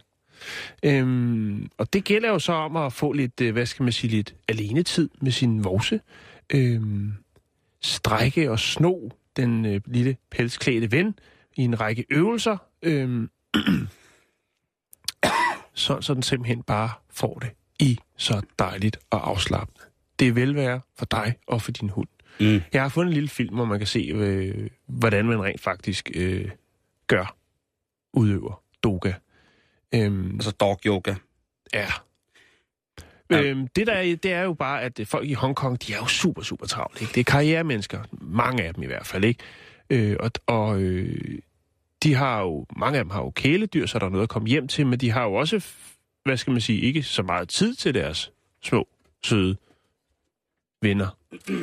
Og det gælder jo så om at få lidt, hvad skal man sige, lidt alenetid med sin vovse. Strække og sno den lille pelsklædte ven i en række øvelser, så den simpelthen bare får det i så dejligt og afslappende. Det er velvære for dig og for din hund. Mm. Jeg har fundet en lille film, hvor man kan se, hvordan man rent faktisk udøver Doka. Altså dog yoga. Ja. Det er jo bare, at folk i Hongkong, de er jo super, super travle. Ikke? Det er karrieremennesker. Mange af dem i hvert fald, ikke? Mange af dem har jo kæledyr, så der er noget at komme hjem til, men de har jo også, hvad skal man sige, ikke så meget tid til deres små, søde venner.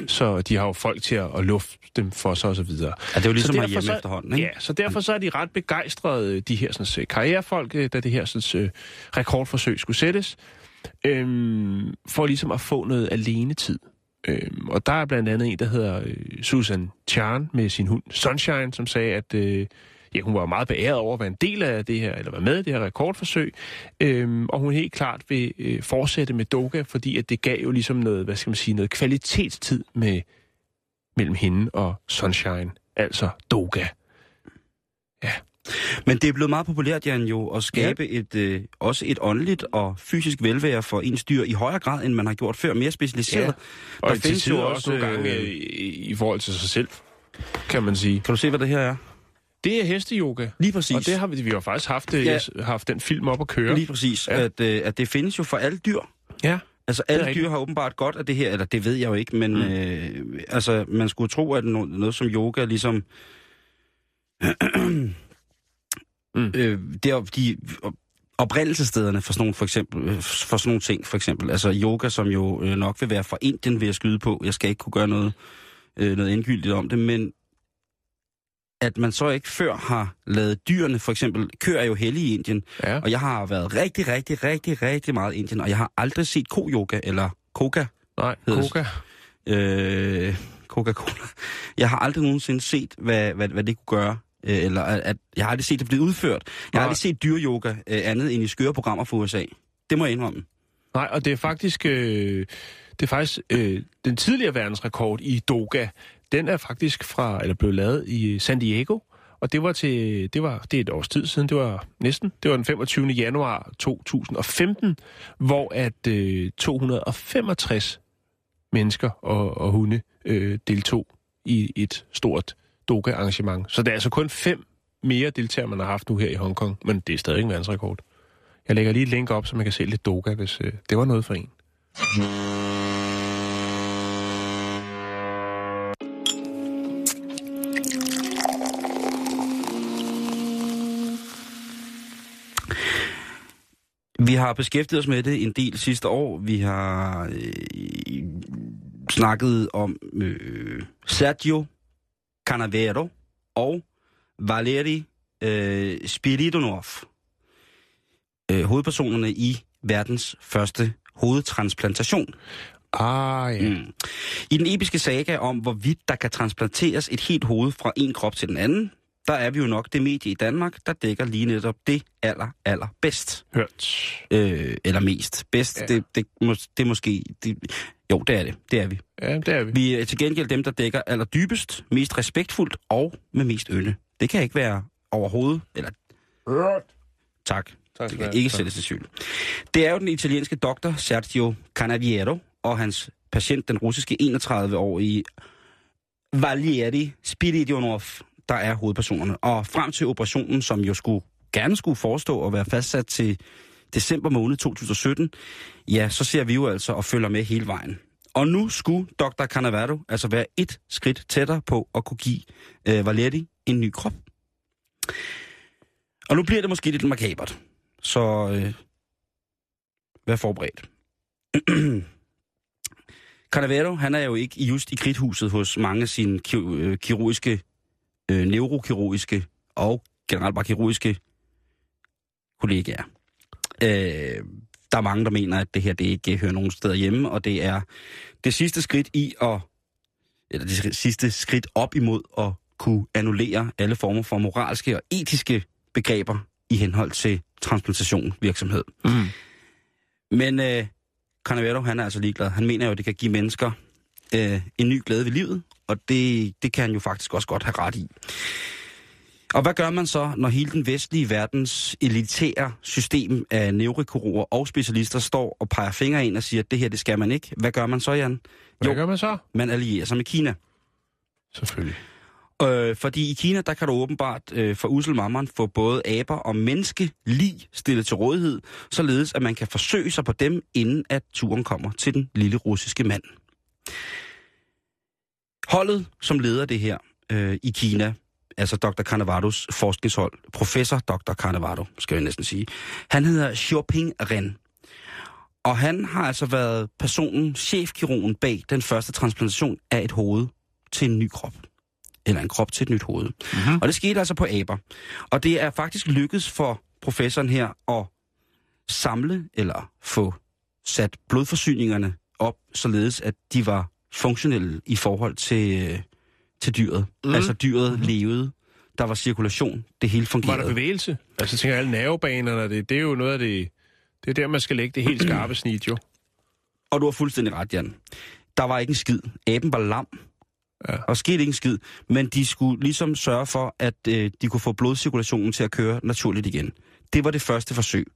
Så de har jo folk til at lufte dem for sig og så videre. Ja, det er jo ligesom at hjemme efterhånden, ikke? Ja, så derfor så er de ret begejstrede, de her sådan, karrierefolk, da det her sådan, rekordforsøg skulle sættes, for ligesom at få noget alenetid. Og der er blandt andet en, der hedder Susan Chan med sin hund Sunshine, som sagde, at hun var meget beæret over at være en del af det her, eller være med i det her rekordforsøg. Og hun helt klart vil fortsætte med Doka, fordi at det gav jo ligesom noget, hvad skal man sige, noget kvalitetstid mellem hende og Sunshine. Altså Doka. Ja. Men det er blevet meget populært, Jan, jo, at skabe et åndeligt og fysisk velvære for ens dyr i højere grad, end man har gjort før, mere specialiseret. Ja. Og der findes jo også nogle gange i forhold til sig selv, kan man sige. Kan du se, hvad det her er? Det er hesteyoga. Lige præcis. Og det har vi jo faktisk haft den film op at køre. Lige præcis. Ja. At det findes jo for alle dyr. Ja. Altså alle dyr har åbenbart godt af det her, eller det ved jeg jo ikke, men altså man skulle tro, at noget som yoga ligesom... oprindelsesstederne for sådan nogle, for eksempel. Altså yoga, som jo nok vil være fra Indien, vil jeg skyde på. Jeg skal ikke kunne gøre noget endegyldigt om det, men at man så ikke før har lavet dyrene, for eksempel, køer er jo hellige i Indien, ja. Og jeg har været rigtig meget i Indien, og jeg har aldrig set ko-yoga, eller koka. Nej, koka. Coca-Cola. Jeg har aldrig nogensinde set, hvad det kunne gøre, eller at jeg har aldrig set det blive udført. Jeg har aldrig set dyreyoga andet end i skøre programmer fra USA. Det må jeg indrømme. Nej, og det er faktisk, den tidligere verdensrekord i Doka. Den er faktisk blev lavet i San Diego, og det er et års tid siden, det var den 25. januar 2015, hvor at 265 mennesker og hunde deltog i et stort Doka-arrangement. Så der er altså kun 5 mere deltagere, man har haft nu her i Hongkong, men det er stadig en verdensrekord. Jeg lægger lige et link op, så man kan se lidt Doka, hvis det var noget for en. Vi har beskæftiget os med det en del sidste år. Vi har snakket om Sergio Canavero og Valeri Spiridonov. Hovedpersonerne i verdens første hovedtransplantation. Ah, ja. Mm. I den episke saga om, hvorvidt der kan transplanteres et helt hoved fra en krop til den anden, der er vi jo nok det medie i Danmark, der dækker lige netop det aller bedst. Hørt. Eller mest. Bedst, ja. Det måske... Det, jo, det er det. Det er vi. Ja, det er vi. Vi er til gengæld dem, der dækker allerdybest, mest respektfuldt og med mest ynde. Det kan ikke være overhovedet, eller... Hørt. Tak. Det kan ikke sættes til tvivl. Det er jo den italienske doktor Sergio Canavero og hans patient, den russiske 31-årige Valeri Spiridonov, der er hovedpersonerne. Og frem til operationen, som jo gerne skulle forestå og være fastsat til december måned 2017, ja, så ser vi jo altså og følger med hele vejen. Og nu skulle Dr. Canavero altså være et skridt tættere på at kunne give Valeri en ny krop. Og nu bliver det måske lidt makabert. Så vær forberedt. Canavero, han er jo ikke just i kridthuset hos mange af sine kirurgiske, neurokirurgiske og generelt bare kirurgiske kollegaer. Der er mange, der mener, at det her det ikke hører nogen steder hjemme, og det er det sidste skridt i at, eller det sidste skridt op imod at kunne annullere alle former for moralske og etiske begreber i henhold til transplantation virksomhed. Mm. Men Canavero, han er altså ligeglad. Han mener jo, at det kan give mennesker en ny glæde ved livet, og det kan han jo faktisk også godt have ret i. Og hvad gør man så, når hele den vestlige verdens elitære system af neurokirurger og specialister står og peger fingre ind og siger, at det her, det skal man ikke? Hvad gør man så, Jan? Hvad gør man så? Man allierer sig med Kina. Selvfølgelig. Fordi i Kina, der kan du åbenbart for uselmammeren få både aber og menneskelig stillet til rådighed, således at man kan forsøge sig på dem, inden at turen kommer til den lille russiske mand. Holdet, som leder det her i Kina, altså Dr. Canavardos forskningshold, professor Dr. Canavero, skal jeg næsten sige. Han hedder Xiaoping Ren, og han har altså været personen, chefkirurgen bag den første transplantation af et hoved til en ny krop. Eller en krop til et nyt hoved. Mm-hmm. Og det skete altså på aber. Og det er faktisk lykkedes for professoren her at samle eller få sat blodforsyningerne op, således at de var funktionelle i forhold til dyret. Mm. Altså dyret levede, der var cirkulation, det hele fungerede. Var der bevægelse? Altså tænker alle nervebanerne, det er jo noget af det, det er der, man skal lægge det helt skarpe snit jo. Og du har fuldstændig ret, Jan. Der var ikke en skid. Aben var lam, og skete ikke en skid, men de skulle ligesom sørge for, at de kunne få blodcirkulationen til at køre naturligt igen. Det var det første forsøg.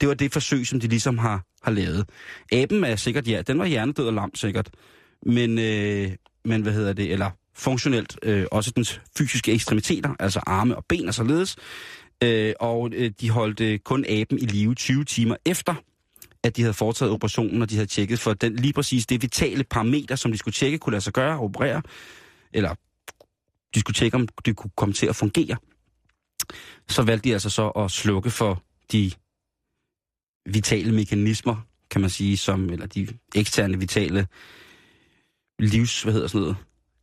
Det var det forsøg, som de ligesom har lavet. Aben er sikkert, ja, den var hjernedød og lam sikkert, men hvad hedder det, eller funktionelt, også dens fysiske ekstremiteter, altså arme og ben og således. Og de holdt kun aben i live 20 timer efter, at de havde foretaget operationen, og de havde tjekket for den lige præcis det vitale parameter, som de skulle tjekke, kunne lade sig gøre og operere, eller de skulle tjekke, om det kunne komme til at fungere. Så valgte de altså så at slukke for de vitale mekanismer, kan man sige, som, eller de eksterne vitale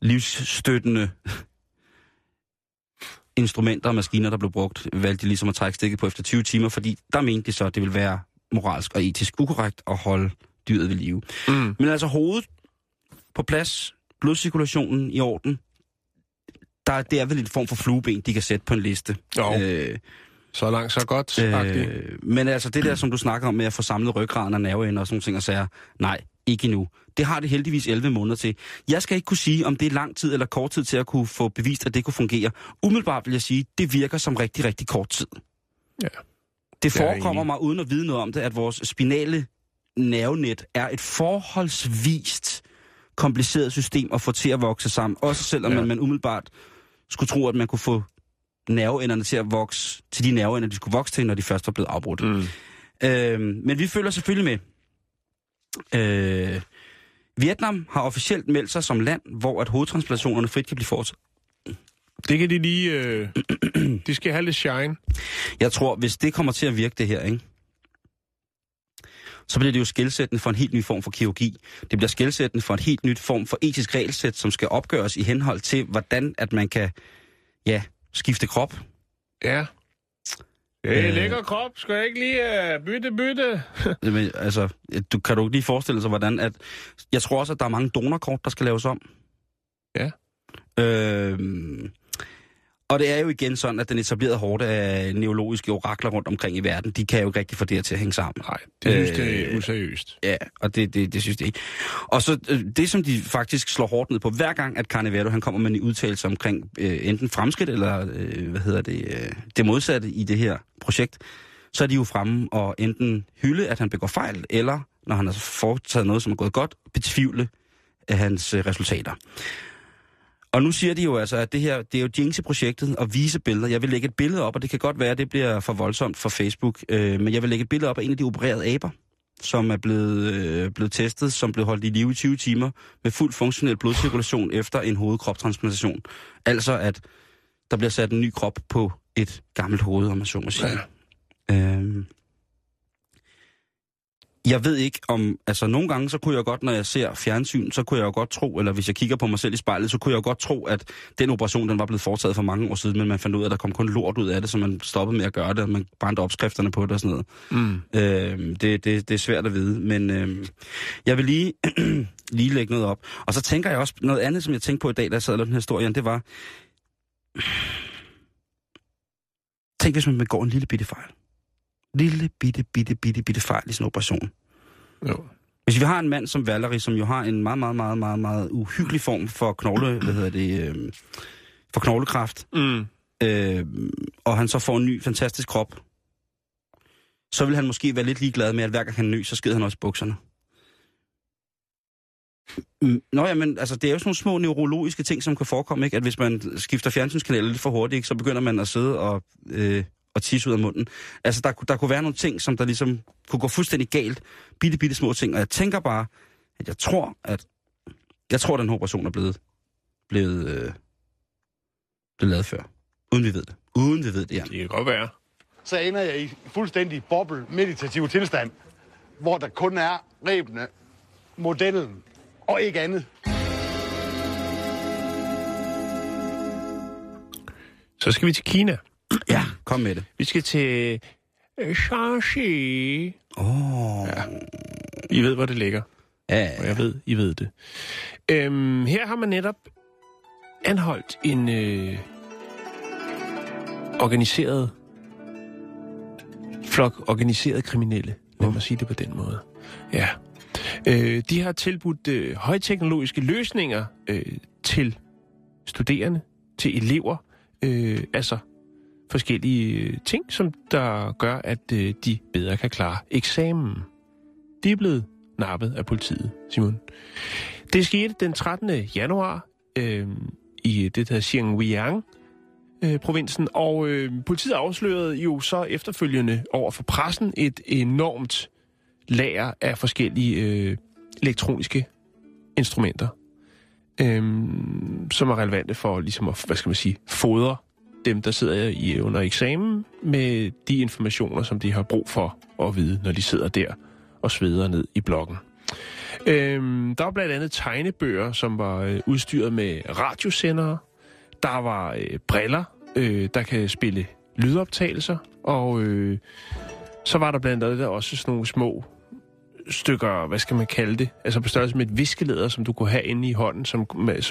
livsstøttende instrumenter og maskiner, der blev brugt, valgte de ligesom at trække stikket på efter 20 timer, fordi der mente de så, at det ville være moralsk og etisk ukorrekt at holde dyret ved live. Mm. Men altså hovedet på plads, blodcirkulationen i orden, det er vel en form for flueben, de kan sætte på en liste. Så langt, så godt. Men altså det der, som du snakker om med at få samlet ryggraden og nerveender og sådan nogle ting, og siger, nej, ikke endnu. Det har det heldigvis 11 måneder til. Jeg skal ikke kunne sige, om det er lang tid eller kort tid til at kunne få bevist, at det kunne fungere. Umiddelbart vil jeg sige, det virker som rigtig, rigtig kort tid. Ja. Det forekommer mig, uden at vide noget om det, at vores spinale nervenet er et forholdsvist kompliceret system at få til at vokse sammen. Også selvom man umiddelbart skulle tro, at man kunne få nerveenderne til at vokse til de nerveender, de skulle vokse til, når de først var blevet afbrudt. Mm. Men vi følger selvfølgelig med. Vietnam har officielt meldt sig som land, hvor at hovedtransplantationerne frit kan blive foretaget. Det kan de lige... de skal have lidt shine. Jeg tror, hvis det kommer til at virke det her, ikke, så bliver det jo skelsættende for en helt ny form for kirurgi. Det bliver skelsættende for en helt nyt form for etisk regelsæt, som skal opgøres i henhold til, hvordan at man kan skifte krop. Ja. Det er lækker krop. Skal jeg ikke lige bytte? Men, altså, kan du lige forestille dig, hvordan... at jeg tror også, at der er mange donorkort, der skal laves om. Ja. Og det er jo igen sådan, at den etablerede horde af neurologiske orakler rundt omkring i verden, de kan jo ikke rigtig få det her til at hænge sammen. Nej, det synes det er useriøst. Ja, og det synes det ikke. Og så det, som de faktisk slår hårdt ned på, hver gang, at Canavero, han kommer med en udtalelse omkring enten fremskridt eller, det modsatte i det her projekt, så er de jo fremme og enten hylde, at han begår fejl, eller, når han har foretaget noget, som er gået godt, betvivle hans resultater. Og nu siger de jo altså, at det her, det er jo jinx-projektet at vise billeder. Jeg vil lægge et billede op, og det kan godt være, at det bliver for voldsomt for Facebook, men jeg vil lægge et billede op af en af de opererede aber, som er blevet testet, som blev holdt i live i 20 timer med fuld funktionel blodcirkulation efter en hovedkroptransplantation. Altså, at der bliver sat en ny krop på et gammelt hoved, om man så må sige. Jeg ved ikke om... Altså, nogle gange, så kunne jeg godt, når jeg ser fjernsyn, så kunne jeg jo godt tro, eller hvis jeg kigger på mig selv i spejlet, så kunne jeg jo godt tro, at den operation, den var blevet foretaget for mange år siden, men man fandt ud af, at der kom kun lort ud af det, så man stoppede med at gøre det, og man brændte opskrifterne på det og sådan noget. Mm. Det er svært at vide, men jeg vil lige lægge noget op. Og så tænker jeg også... Noget andet, som jeg tænkte på i dag, da jeg sad og lavede den her historie, det var... Tænk, hvis man begår en lille bitte fejl. Lille, bitte fejl i sådan en operation. Jo. Hvis vi har en mand som Valeri, som jo har en meget uhyggelig form for for knoglekræft, og han så får en ny, fantastisk krop, så vil han måske være lidt ligeglad med, at hver gang han nøs, så skider han også bukserne. Nå ja, men altså, det er jo sådan nogle små neurologiske ting, som kan forekomme, ikke? At hvis man skifter fjernsynskanaler lidt for hurtigt, ikke, så begynder man at sidde og tisse ud af munden. Altså, der kunne være nogle ting, som der ligesom kunne gå fuldstændig galt. Bitte små ting. Og jeg tænker bare, at jeg tror, at den her operation er blevet lavet før. Uden vi ved det. Ja. Det kan godt være. Så ender jeg i fuldstændig boble-meditativ tilstand, hvor der kun er rebene, modellen og ikke andet. Så skal vi til Kina. Ja, kom med det. Vi skal til Shanxi. Ja. I ved, hvor det ligger. Ja. Og jeg ved, I ved det. Her har man netop anholdt en organiseret kriminelle. Lad mig sige det på den måde. Ja. De har tilbudt højteknologiske løsninger til studerende, til elever, altså forskellige ting, som der gør, at de bedre kan klare eksamen. De er blevet nappet af politiet, Simon. Det skete den 13. januar i det der Xinjiang-provinsen, og politiet afslørede jo så efterfølgende over for pressen et enormt lager af forskellige elektroniske instrumenter, som er relevante for ligesom at, fodre dem, der sidder under eksamen, med de informationer, som de har brug for at vide, når de sidder der og sveder ned i blokken. Der var blandt andet tegnebøger, som var udstyret med radiosendere. Der var briller, der kan spille lydoptagelser, og så var der blandt andet også sådan nogle små stykker, altså på størrelse med et viskeleder, som du kunne have inde i hånden,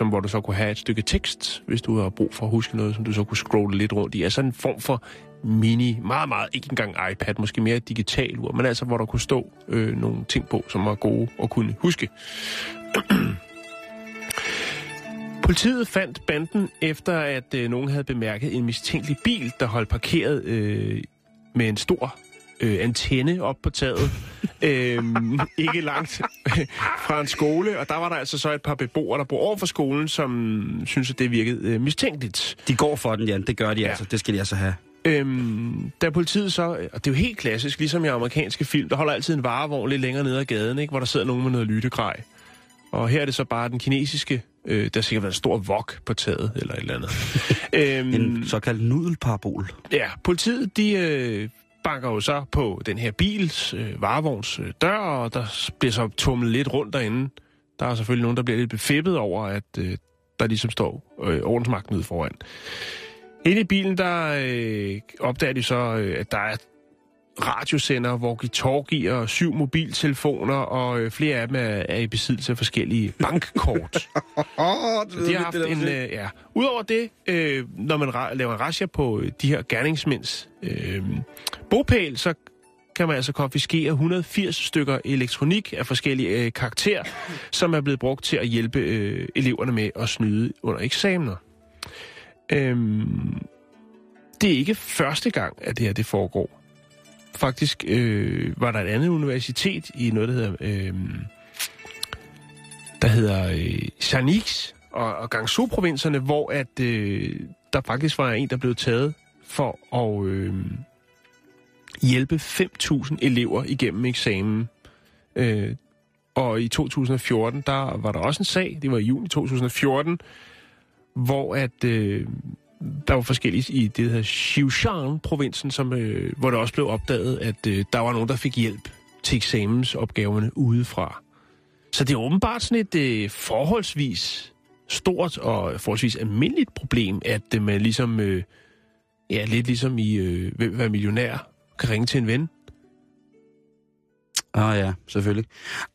hvor du så kunne have et stykke tekst, hvis du har brug for at huske noget, som du så kunne scrolle lidt rundt i. Altså en form for mini, meget, ikke engang iPad, måske mere digital ur, men altså hvor der kunne stå nogle ting på, som var gode at kunne huske. Politiet fandt banden efter, at nogen havde bemærket en mistænkelig bil, der holdt parkeret med en stor antenne op på taget, ikke langt fra en skole, og der var der altså så et par beboere, der bor over for skolen, som synes, at det virkede mistænkeligt. De går for den, Jan, det gør de altså, det skal de altså have. Da politiet så, og det er jo helt klassisk, ligesom i amerikanske film, der holder altid en varevogn lidt længere nede ad gaden, ikke, hvor der sidder nogen med noget lyttegrej. Og her er det så bare den kinesiske, der har sikkert været en stor vok på taget, eller et eller andet. En såkaldt nudelparabol. Ja, politiet, de... banker jo så på den her bils varevogns dør, og der bliver så tumlet lidt rundt derinde. Der er selvfølgelig nogen, der bliver lidt befippet over, at der ligesom står ordensmagten ude foran. Inde i bilen, der opdager de så, at der er radiosender, walkie-talkie og 7 mobiltelefoner, og flere af dem er i besiddelse af forskellige bankkort. Udover det, når man laver en razzia på de her gerningsmænds bopæl, så kan man altså konfiskere 180 stykker elektronik af forskellige karakterer, som er blevet brugt til at hjælpe eleverne med at snyde under eksamener. Det er ikke første gang, at det her det foregår. Faktisk var der et andet universitet i noget, der hedder Shanix og Gansu-provinserne, hvor at, der faktisk var en, der blev taget for at hjælpe 5.000 elever igennem eksamen. Og i 2014, der var der også en sag, det var i juni 2014, hvor at... der var forskellige i det her Sichuan-provinsen, hvor det også blev opdaget, at der var nogen, der fik hjælp til eksamensopgaverne udefra. Så det er åbenbart sådan et forholdsvis stort og forholdsvis almindeligt problem, at man ligesom, ja, lidt ligesom i Hvem er millionær, kan ringe til en ven. Ah ja, selvfølgelig.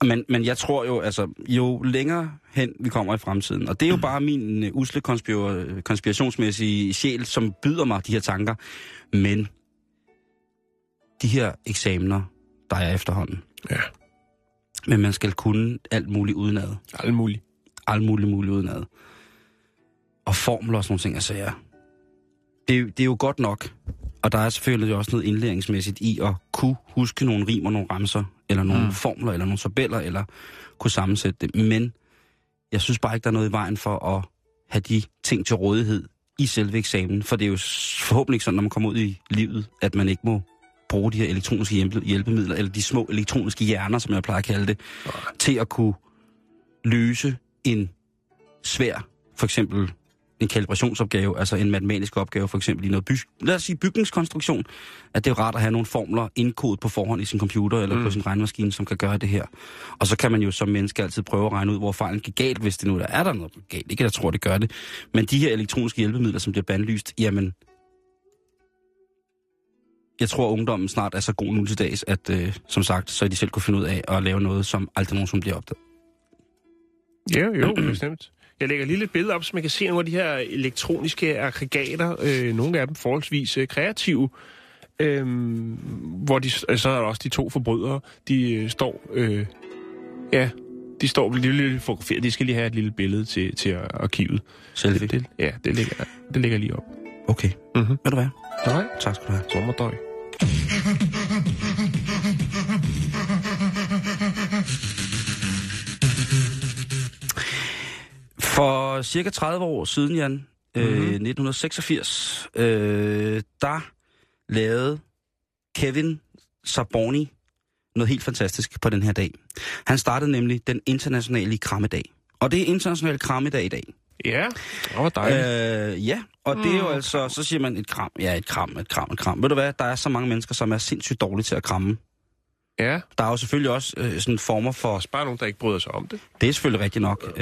Men jeg tror jo, altså, jo længere hen vi kommer i fremtiden, og det er jo bare min usle konspirationsmæssige sjæl, som byder mig de her tanker, men de her eksamener, der er efterhånden. Ja. Men man skal kunne alt muligt udenad. Alt muligt. Alt muligt udenad. Og formler og sådan nogle ting, altså ja. Det er jo godt nok, og der er selvfølgelig også noget indlæringsmæssigt i at kunne huske nogle rimer, nogle ramser, eller nogle formler, eller nogle tabeller, eller kunne sammensætte det. Men jeg synes bare ikke, der er noget i vejen for at have de ting til rådighed i selve eksamen, for det er jo forhåbentlig sådan, når man kommer ud i livet, at man ikke må bruge de her elektroniske hjælpemidler, eller de små elektroniske hjerner, som jeg plejer at kalde det, til at kunne løse en svær, for eksempel en kalibrationsopgave, altså en matematisk opgave, for eksempel i noget lad os sige bygningskonstruktion, at det er rart at have nogle formler indkodet på forhånd i sin computer eller på sin regnemaskine, som kan gøre det her. Og så kan man jo som menneske altid prøve at regne ud, hvor fejlen gik galt, hvis det nu er der noget galt. Ikke, jeg tror, det gør det. Men de her elektroniske hjælpemidler, som bliver bandlyst, jamen, jeg tror, ungdommen snart er så god nu til dags, at som sagt, så de selv kunne finde ud af at lave noget, som aldrig nogen som bliver opdaget. Ja, jo, bestemt. Jeg lægger lige lidt billede op, så man kan se nogle af de her elektroniske aggregater, nogle af dem forholdsvis kreative, hvor de, så er der også de to forbrydere, de står, ja, de står lige fotograferet, de skal lige have et lille billede til arkivet. Selvfølgelig. Ja, det ligger lige op. Okay, Ved du hvad? Nej. Tak skal du have. Sommerdøj. For cirka 30 år siden, Jan, 1986, der lavede Kevin Sarborni noget helt fantastisk på den her dag. Han startede nemlig den internationale krammedag. Og det er international krammedag i dag. Ja, det var dejligt. Ja, og det er jo altså, så siger man et kram. Ved du hvad, der er så mange mennesker, som er sindssygt dårlige til at kramme. Ja. Der er jo selvfølgelig også sådan former for... Bare nogen, der ikke bryder sig om det. Det er selvfølgelig rigtigt nok.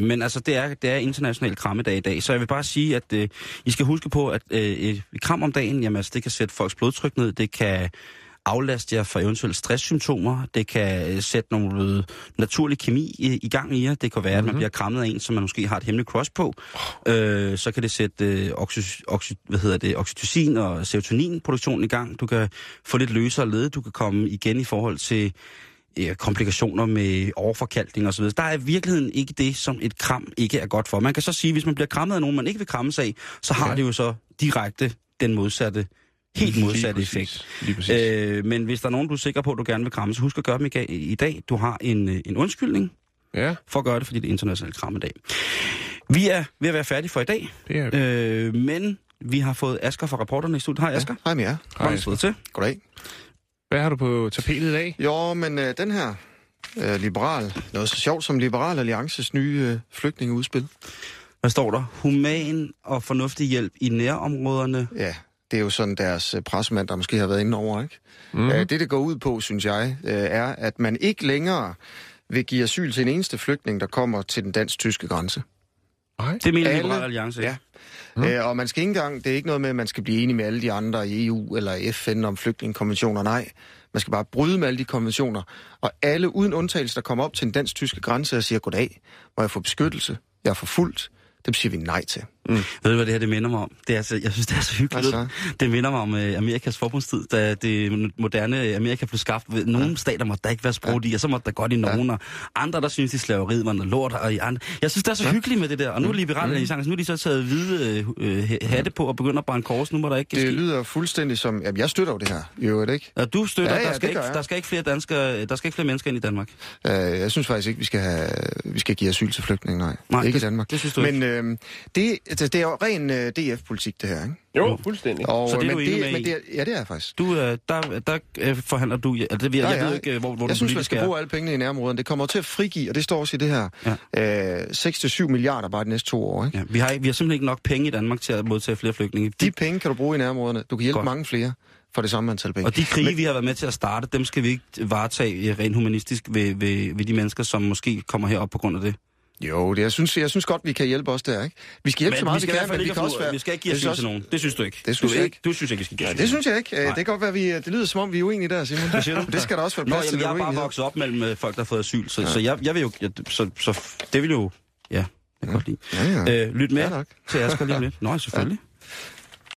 Men altså, det er international krammedag i dag. Så jeg vil bare sige, at I skal huske på, at et kram om dagen, jamen altså, det kan sætte folks blodtryk ned. Det kan aflaste jer for eventuelle stresssymptomer. Det kan sætte nogle naturlig kemi i gang i jer. Det kan være, at man bliver krammet af en, som man måske har et hemmeligt crush på. Så kan det sætte oxytocin og serotoninproduktionen i gang. Du kan få lidt løsere led. Du kan komme igen i forhold til komplikationer med overforkalkning osv. Der er i virkeligheden ikke det, som et kram ikke er godt for. Man kan så sige, at hvis man bliver krammet af nogen, man ikke vil krammes af, så har det jo så direkte den modsatte effekt. Men hvis der er nogen, du er sikker på, at du gerne vil kramme, så husk at gøre dem i dag. Du har en undskyldning for at gøre det, fordi det er internationalt krammedag. Vi er ved at være færdige for i dag, men vi har fået Asger fra Reporterne i studiet. Hej Asger. Ja, hej med jer. Hej Asger. Goddag. Hvad har du på tapetet i dag? Jo, men den her liberal, noget så sjovt som Liberal Alliances nye flygtningeudspil. Hvad står der? Human og fornuftig hjælp i nærområderne. Ja. Det er jo sådan deres pressemand, der måske har været inde over, ikke? Det går ud på, synes jeg, er, at man ikke længere vil give asyl til en eneste flygtning, der kommer til den dansk-tyske grænse. Nej. Det mener Liberal Alliance. Ja. Og man skal ikke engang, det er ikke noget med, at man skal blive enig med alle de andre i EU eller FN om flygtningekonventioner. Nej, man skal bare bryde med alle de konventioner. Og alle uden undtagelse, der kommer op til den dansk-tyske grænse og siger, goddag, må jeg få beskyttelse, jeg er forfulgt. Dem siger vi nej til. Ved du, hvad det her det minder mig om? Det er altså, jeg synes, det er så hyggeligt. Altså. Det minder mig om Amerikas forbundstid, da det moderne Amerika blev skabt. Nogle stater måtte der ikke være sproget i, og så måtte der godt i nogen, og andre, der synes, de slaveriet var noget lort. Og i andre. Jeg synes, det er så hyggeligt med det der. Og nu er liberalerne i sang, nu er de så taget hvide hatte på og begynder at brænde kors. Nu må der ikke det ske. Lyder fuldstændig som, jamen, jeg støtter jo det her, jo det ikke? Og du støtter, der skal ikke flere mennesker ind i Danmark. Jeg synes faktisk ikke, vi skal give asyl til flygtninge, nej ikke i Danmark. Det synes du ikke. Det er jo ren DF-politik, det her, ikke? Jo, fuldstændig. Og, så det er men jo men det er, ja, det er faktisk. Du, der forhandler du... Altså, jeg ved ikke, hvor du synes, man skal bruge alle pengene i nærområderne. Det kommer til at frigive, og det står også i det her, 6-7 milliarder bare de næste 2 år, ikke? Ja, vi har simpelthen ikke nok penge i Danmark til at modtage flere flygtninge. De penge kan du bruge i nærområderne. Du kan hjælpe mange flere. for det samme antal penge. Og de krige, vi har været med til at starte, dem skal vi ikke varetage rent humanistisk ved de mennesker, som måske kommer herop på grund af det. Jo, det, jeg synes godt, vi kan hjælpe os der, ikke? Vi skal hjælpe så meget, vi kan, men vi kan også være... Vi skal ikke give os til nogen. Det synes du ikke. Det synes jeg ikke. Du synes ikke, vi skal give os. Det synes jeg ikke. Det kan godt være, det lyder som om, vi er uenige der, Simon. Hvad siger du? Det skal der også være plads til. Nå, jeg er bare vokset op mellem folk, der har fået asyl, så jeg vil jo... Så det vil jo... Ja, jeg kan godt lide. Lyt med til Asger lige lidt. Nå, selvfølgelig.